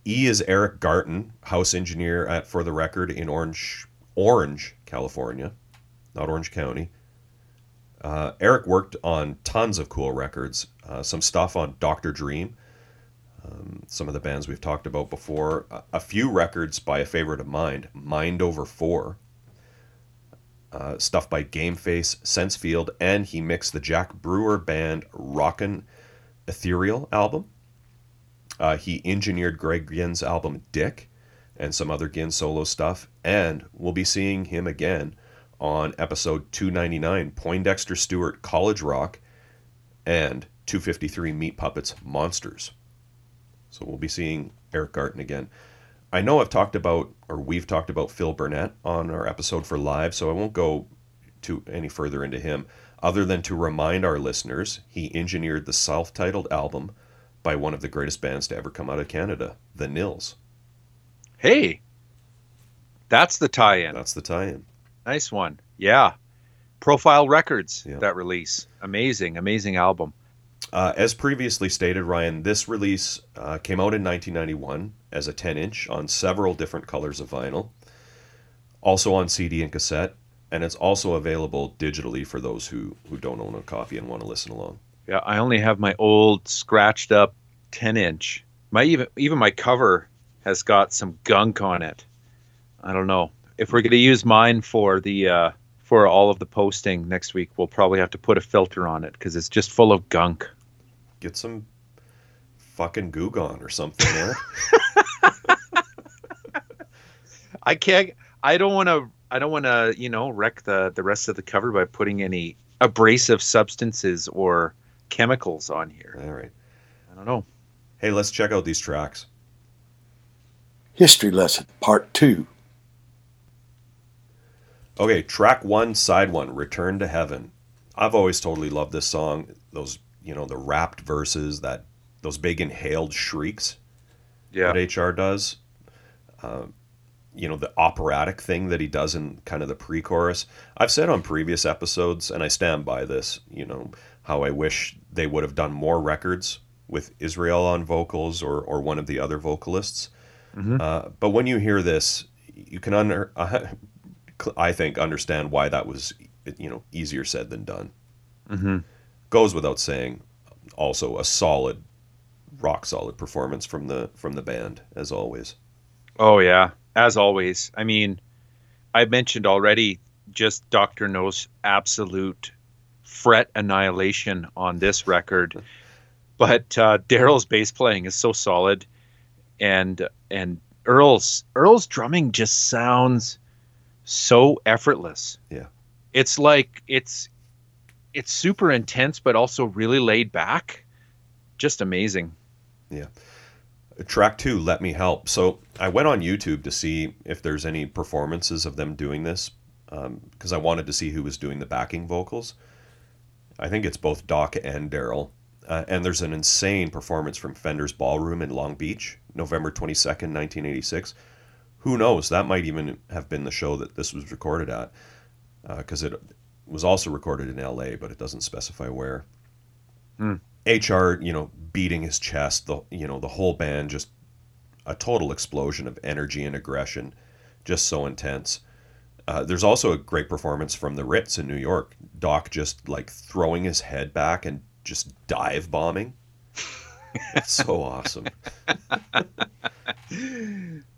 E is Eric Garten, house engineer at For the Record in Orange, Orange, California, not Orange County. Uh, Eric worked on tons of cool records, uh, some stuff on Doctor Dream, um, some of the bands we've talked about before, a, a few records by a favorite of mine, Mind Over Four, uh, stuff by Gameface, Sensefield, and he mixed the Jack Brewer Band Rockin' Ethereal album. Uh, he engineered Greg Ginn's album Dick and some other Ginn solo stuff, and we'll be seeing him again on episode two ninety-nine, Poindexter Stewart College Rock, and two fifty-three Meat Puppets Monsters. So we'll be seeing Eric Garten again. I know I've talked about, or we've talked about Phil Burnett on our episode for Live, so I won't go to any further into him, other than to remind our listeners, he engineered the self-titled album by one of the greatest bands to ever come out of Canada, The Nils. Hey, that's the tie-in. That's the tie-in. Nice one. Yeah. Profile Records, yeah. That release. Amazing, amazing album. Uh, as previously stated, Ryan, this release uh, came out in nineteen ninety-one as a ten-inch on several different colors of vinyl, also on C D and cassette, and it's also available digitally for those who, who don't own a copy and want to listen along. Yeah, I only have my old, scratched-up ten-inch. My even, even my cover has got some gunk on it. I don't know. If we're going to use mine for the uh, for all of the posting next week, we'll probably have to put a filter on it because it's just full of gunk. Get some fucking Goo Gone or something there. I can't. I don't want to. I don't want to. You know, wreck the the rest of the cover by putting any abrasive substances or chemicals on here. All right. I don't know. Hey, let's check out these tracks. History lesson part two. Okay, track one, side one, Return to Heaven. I've always totally loved this song. Those, you know, the rapped verses, that those big inhaled shrieks. Yeah. That H R does. Uh, you know, the operatic thing that he does in kind of the pre-chorus. I've said on previous episodes, and I stand by this, you know, how I wish they would have done more records with Israel on vocals or or one of the other vocalists. Mm-hmm. Uh, but when you hear this, you can, under, uh, I think, understand why that was, you know, easier said than done. Mm-hmm. Goes without saying, also a solid, rock solid performance from the from the band, as always. Oh, yeah, as always. I mean, I mentioned already just Doctor No's absolute fret annihilation on this record. But uh, Daryl's bass playing is so solid. And and Earl's Earl's drumming just sounds so effortless. Yeah, it's like it's it's super intense, but also really laid back. Just amazing. Yeah. Track two, Let Me Help. So I went on YouTube to see if there's any performances of them doing this, because um, I wanted to see who was doing the backing vocals. I think it's both Doc and Daryl. Uh, and there's an insane performance from Fender's Ballroom in Long Beach, November twenty-second, nineteen eighty-six. Who knows? That might even have been the show that this was recorded at, because uh, it was also recorded in L A, but it doesn't specify where. Mm. H R, you know, beating his chest, the you know the whole band, just a total explosion of energy and aggression, just so intense. Uh, there's also a great performance from the Ritz in New York. Doc just like throwing his head back and just dive bombing. It's so awesome.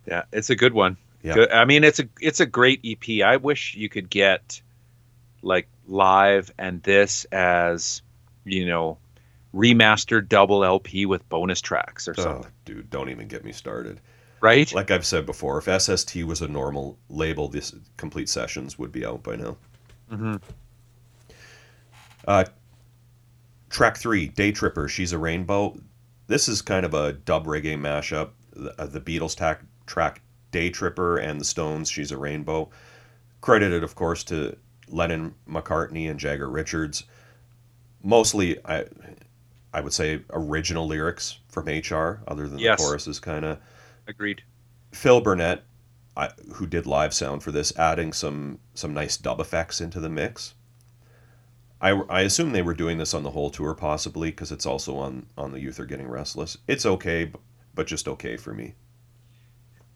Yeah, it's a good one. Yeah. Good. I mean, it's a it's a great E P. I wish you could get like live and this as, you know, remastered double L P with bonus tracks or oh, something. Dude, don't even get me started. Right? Like I've said before, if S S T was a normal label, this complete sessions would be out by now. Mm-hmm. Uh, track three, Day Tripper, She's a Rainbow. This is kind of a dub reggae mashup. The, uh, the Beatles tack, track Day Tripper and the Stones, She's a Rainbow. Credited, of course, to Lennon, McCartney, and Jagger Richards. Mostly, I I would say, original lyrics from H R, other than yes. The choruses, kind of. Agreed. Phil Burnett, I, who did live sound for this, adding some some nice dub effects into the mix. I, I assume they were doing this on the whole tour, possibly, because it's also on, on The Youth Are Getting Restless. It's okay, but just okay for me.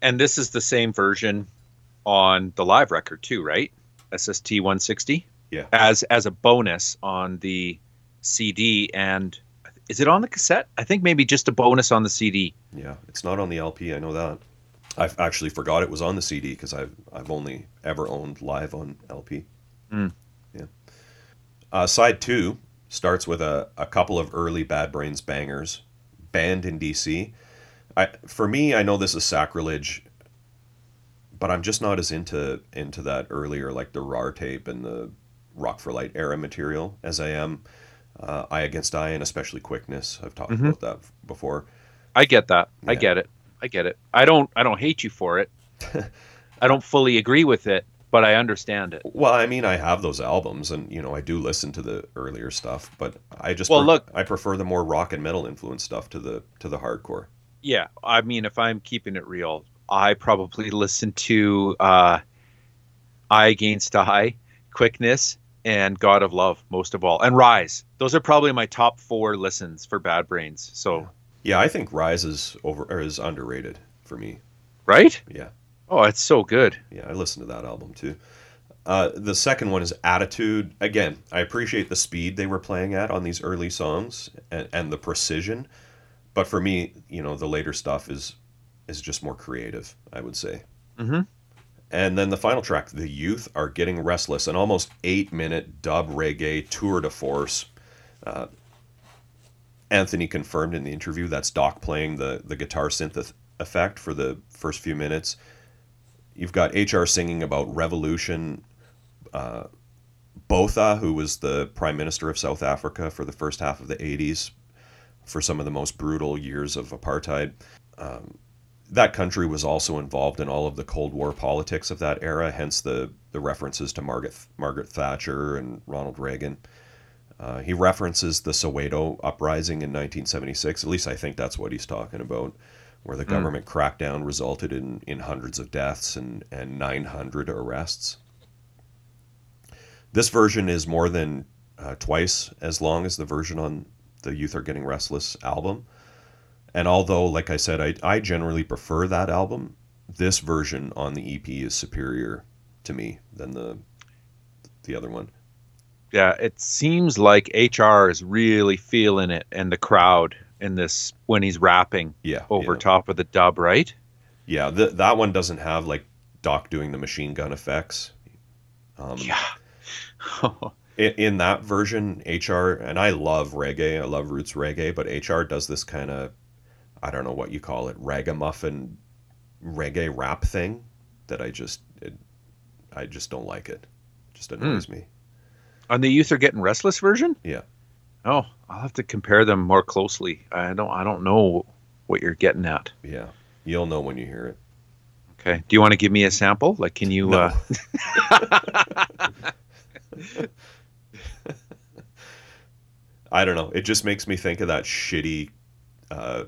And this is the same version on the live record too, right? S S T one sixty? Yeah. As, as a bonus on the C D, and is it on the cassette? I think maybe just a bonus on the C D. Yeah, it's not on the L P, I know that. I actually forgot it was on the C D, because I've, I've only ever owned live on L P. Mm. Yeah. Uh, side two starts with a, a couple of early Bad Brains bangers, Banned in D C. I, for me, I know this is sacrilege, but I'm just not as into into that earlier, like the R A R tape and the Rock for Light era material as I am uh, Eye Against Eye and especially Quickness. I've talked mm-hmm. about that before. I get that. Yeah. I get it. I get it. I don't. I don't hate you for it. I don't fully agree with it, but I understand it. Well, I mean, I have those albums, and, you know, I do listen to the earlier stuff, but I just, well, pre- look, I prefer the more rock and metal influenced stuff to the, to the hardcore. Yeah. I mean, if I'm keeping it real, I probably listen to, uh, Eye Against Eye, Quickness, and God of Love, most of all. And Rise. Those are probably my top four listens for Bad Brains. So yeah, I think Rise is over, or is underrated for me. Right? Yeah. Oh, it's so good. Yeah, I listened to that album too. Uh, the second one is Attitude. Again, I appreciate the speed they were playing at on these early songs and, and the precision. But for me, you know, the later stuff is is just more creative, I would say. Mm-hmm. And then the final track, The Youth Are Getting Restless, an almost eight-minute dub reggae tour de force. Uh, Anthony confirmed in the interview that's Doc playing the, the guitar synth effect for the first few minutes. You've got H R singing about revolution. Uh, Botha, who was the Prime Minister of South Africa for the first half of the eighties, for some of the most brutal years of apartheid. Um, that country was also involved in all of the Cold War politics of that era, hence the, the references to Margaret, Margaret Thatcher and Ronald Reagan. Uh, he references the Soweto uprising in nineteen seventy-six. At least I think that's what he's talking about, where the mm. government crackdown resulted in, in hundreds of deaths and, and nine hundred arrests. This version is more than uh, twice as long as the version on the Youth Are Getting Restless album. And although, like I said, I, I generally prefer that album, this version on the E P is superior to me than the the other one. Yeah, it seems like H R is really feeling it and the crowd in this when he's rapping yeah, over yeah. top of the dub, right? Yeah, the, that one doesn't have like Doc doing the machine gun effects. Um, yeah. in, in that version, H R, and I love reggae, I love roots reggae, but H R does this kind of, I don't know what you call it, ragamuffin reggae rap thing that I just, it, I just don't like it. It just annoys mm. me. On the Youth Are Getting Restless version? Yeah. Oh, I'll have to compare them more closely. I don't I don't know what you're getting at. Yeah. You'll know when you hear it. Okay. Do you want to give me a sample? Like, can you... No. Uh... I don't know. It just makes me think of that shitty uh,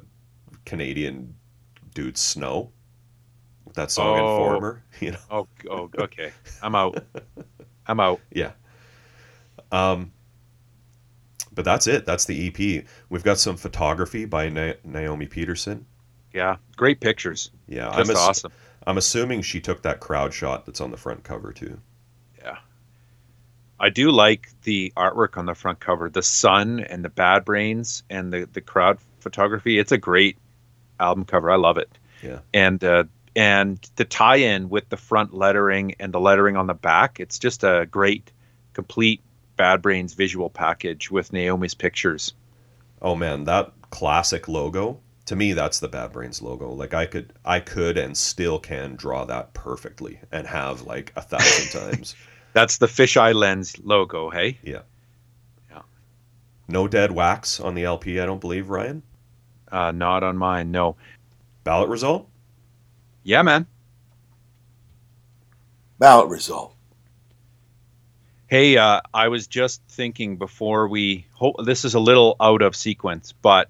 Canadian dude, Snow. That song oh, Informer. You know? oh, oh, okay. I'm out. I'm out. Yeah. Um, but that's it. That's the E P. We've got some photography by Na- Naomi Peterson. Yeah. Great pictures. Yeah. That's I'm ass- awesome. I'm assuming she took that crowd shot that's on the front cover too. Yeah. I do like the artwork on the front cover, the sun and the Bad Brains and the, the crowd photography. It's a great album cover. I love it. Yeah. And, uh, and the tie in with the front lettering and the lettering on the back, it's just a great, complete Bad Brains visual package with Naomi's pictures. Oh man, that classic logo, to me that's the Bad Brains logo. Like I could I could and still can draw that perfectly and have like a thousand times. That's the fisheye lens logo, hey? Yeah. Yeah. No dead wax on the L P, I don't believe, Ryan? Uh, not on mine, no. Ballot result? Yeah, man. Ballot result. Hey, uh, I was just thinking before we... Ho- this is a little out of sequence, but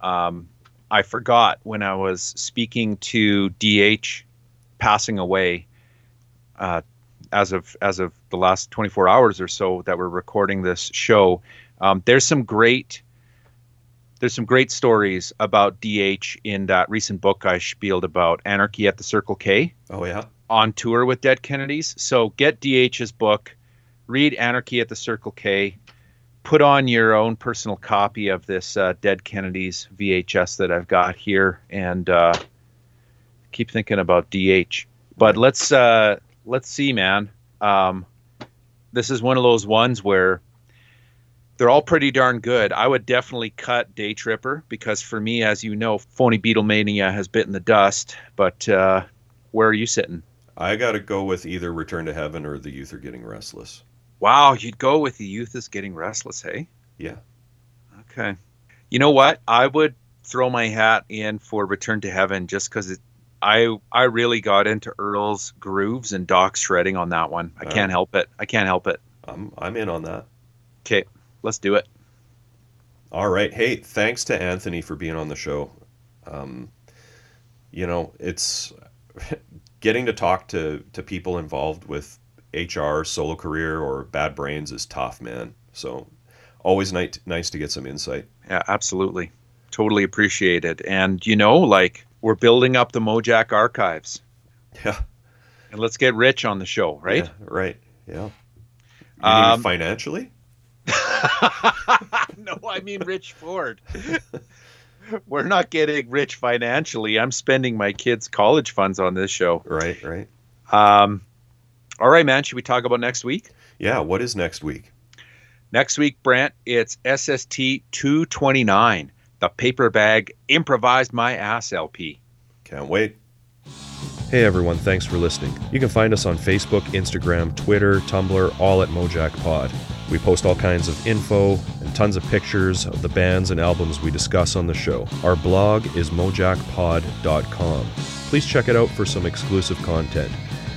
um, I forgot when I was speaking to D H passing away uh, as of as of the last twenty-four hours or so that we're recording this show. Um, there's some great there's some great stories about D H in that recent book I spieled about, Anarchy at the Circle K. Oh, yeah? On tour with Dead Kennedy's. So get D H's book. Read Anarchy at the Circle K. Put on your own personal copy of this uh, Dead Kennedy's V H S that I've got here, and uh, keep thinking about D H. But let's uh, let's see, man. Um, this is one of those ones where they're all pretty darn good. I would definitely cut Day Tripper because for me, as you know, phony Beatlemania has bitten the dust. But uh, where are you sitting? I gotta go with either Return to Heaven or The Youth Are Getting Restless. Wow, you'd go with The Youth Is Getting Restless, hey? Yeah. Okay. You know what? I would throw my hat in for Return to Heaven just because I I really got into Earl's grooves and Doc's shredding on that one. I All can't right. help it. I can't help it. I'm, I'm in on that. Okay, let's do it. All right. Hey, thanks to Anthony for being on the show. Um, you know, it's... Getting to talk to, to people involved with H R, solo career, or Bad Brains is tough, man. So always nice, nice to get some insight. Yeah, absolutely. Totally appreciate it. And, you know, like, we're building up the Mojack archives. Yeah. And let's get rich on the show, right? Yeah, right. Yeah. You um, mean financially? No, I mean Rich Ford. We're not getting rich financially. I'm spending my kids' college funds on this show. Right, right. Um, all right, man. Should we talk about next week? Yeah. What is next week? Next week, Brent, it's S S T two twenty-nine, the Paper Bag Improvised My Ass L P. Can't wait. Hey everyone, thanks for listening. You can find us on Facebook, Instagram, Twitter, Tumblr, all at Mojack Pod. We post all kinds of info and tons of pictures of the bands and albums we discuss on the show. Our blog is mojack pod dot com. Please check it out for some exclusive content.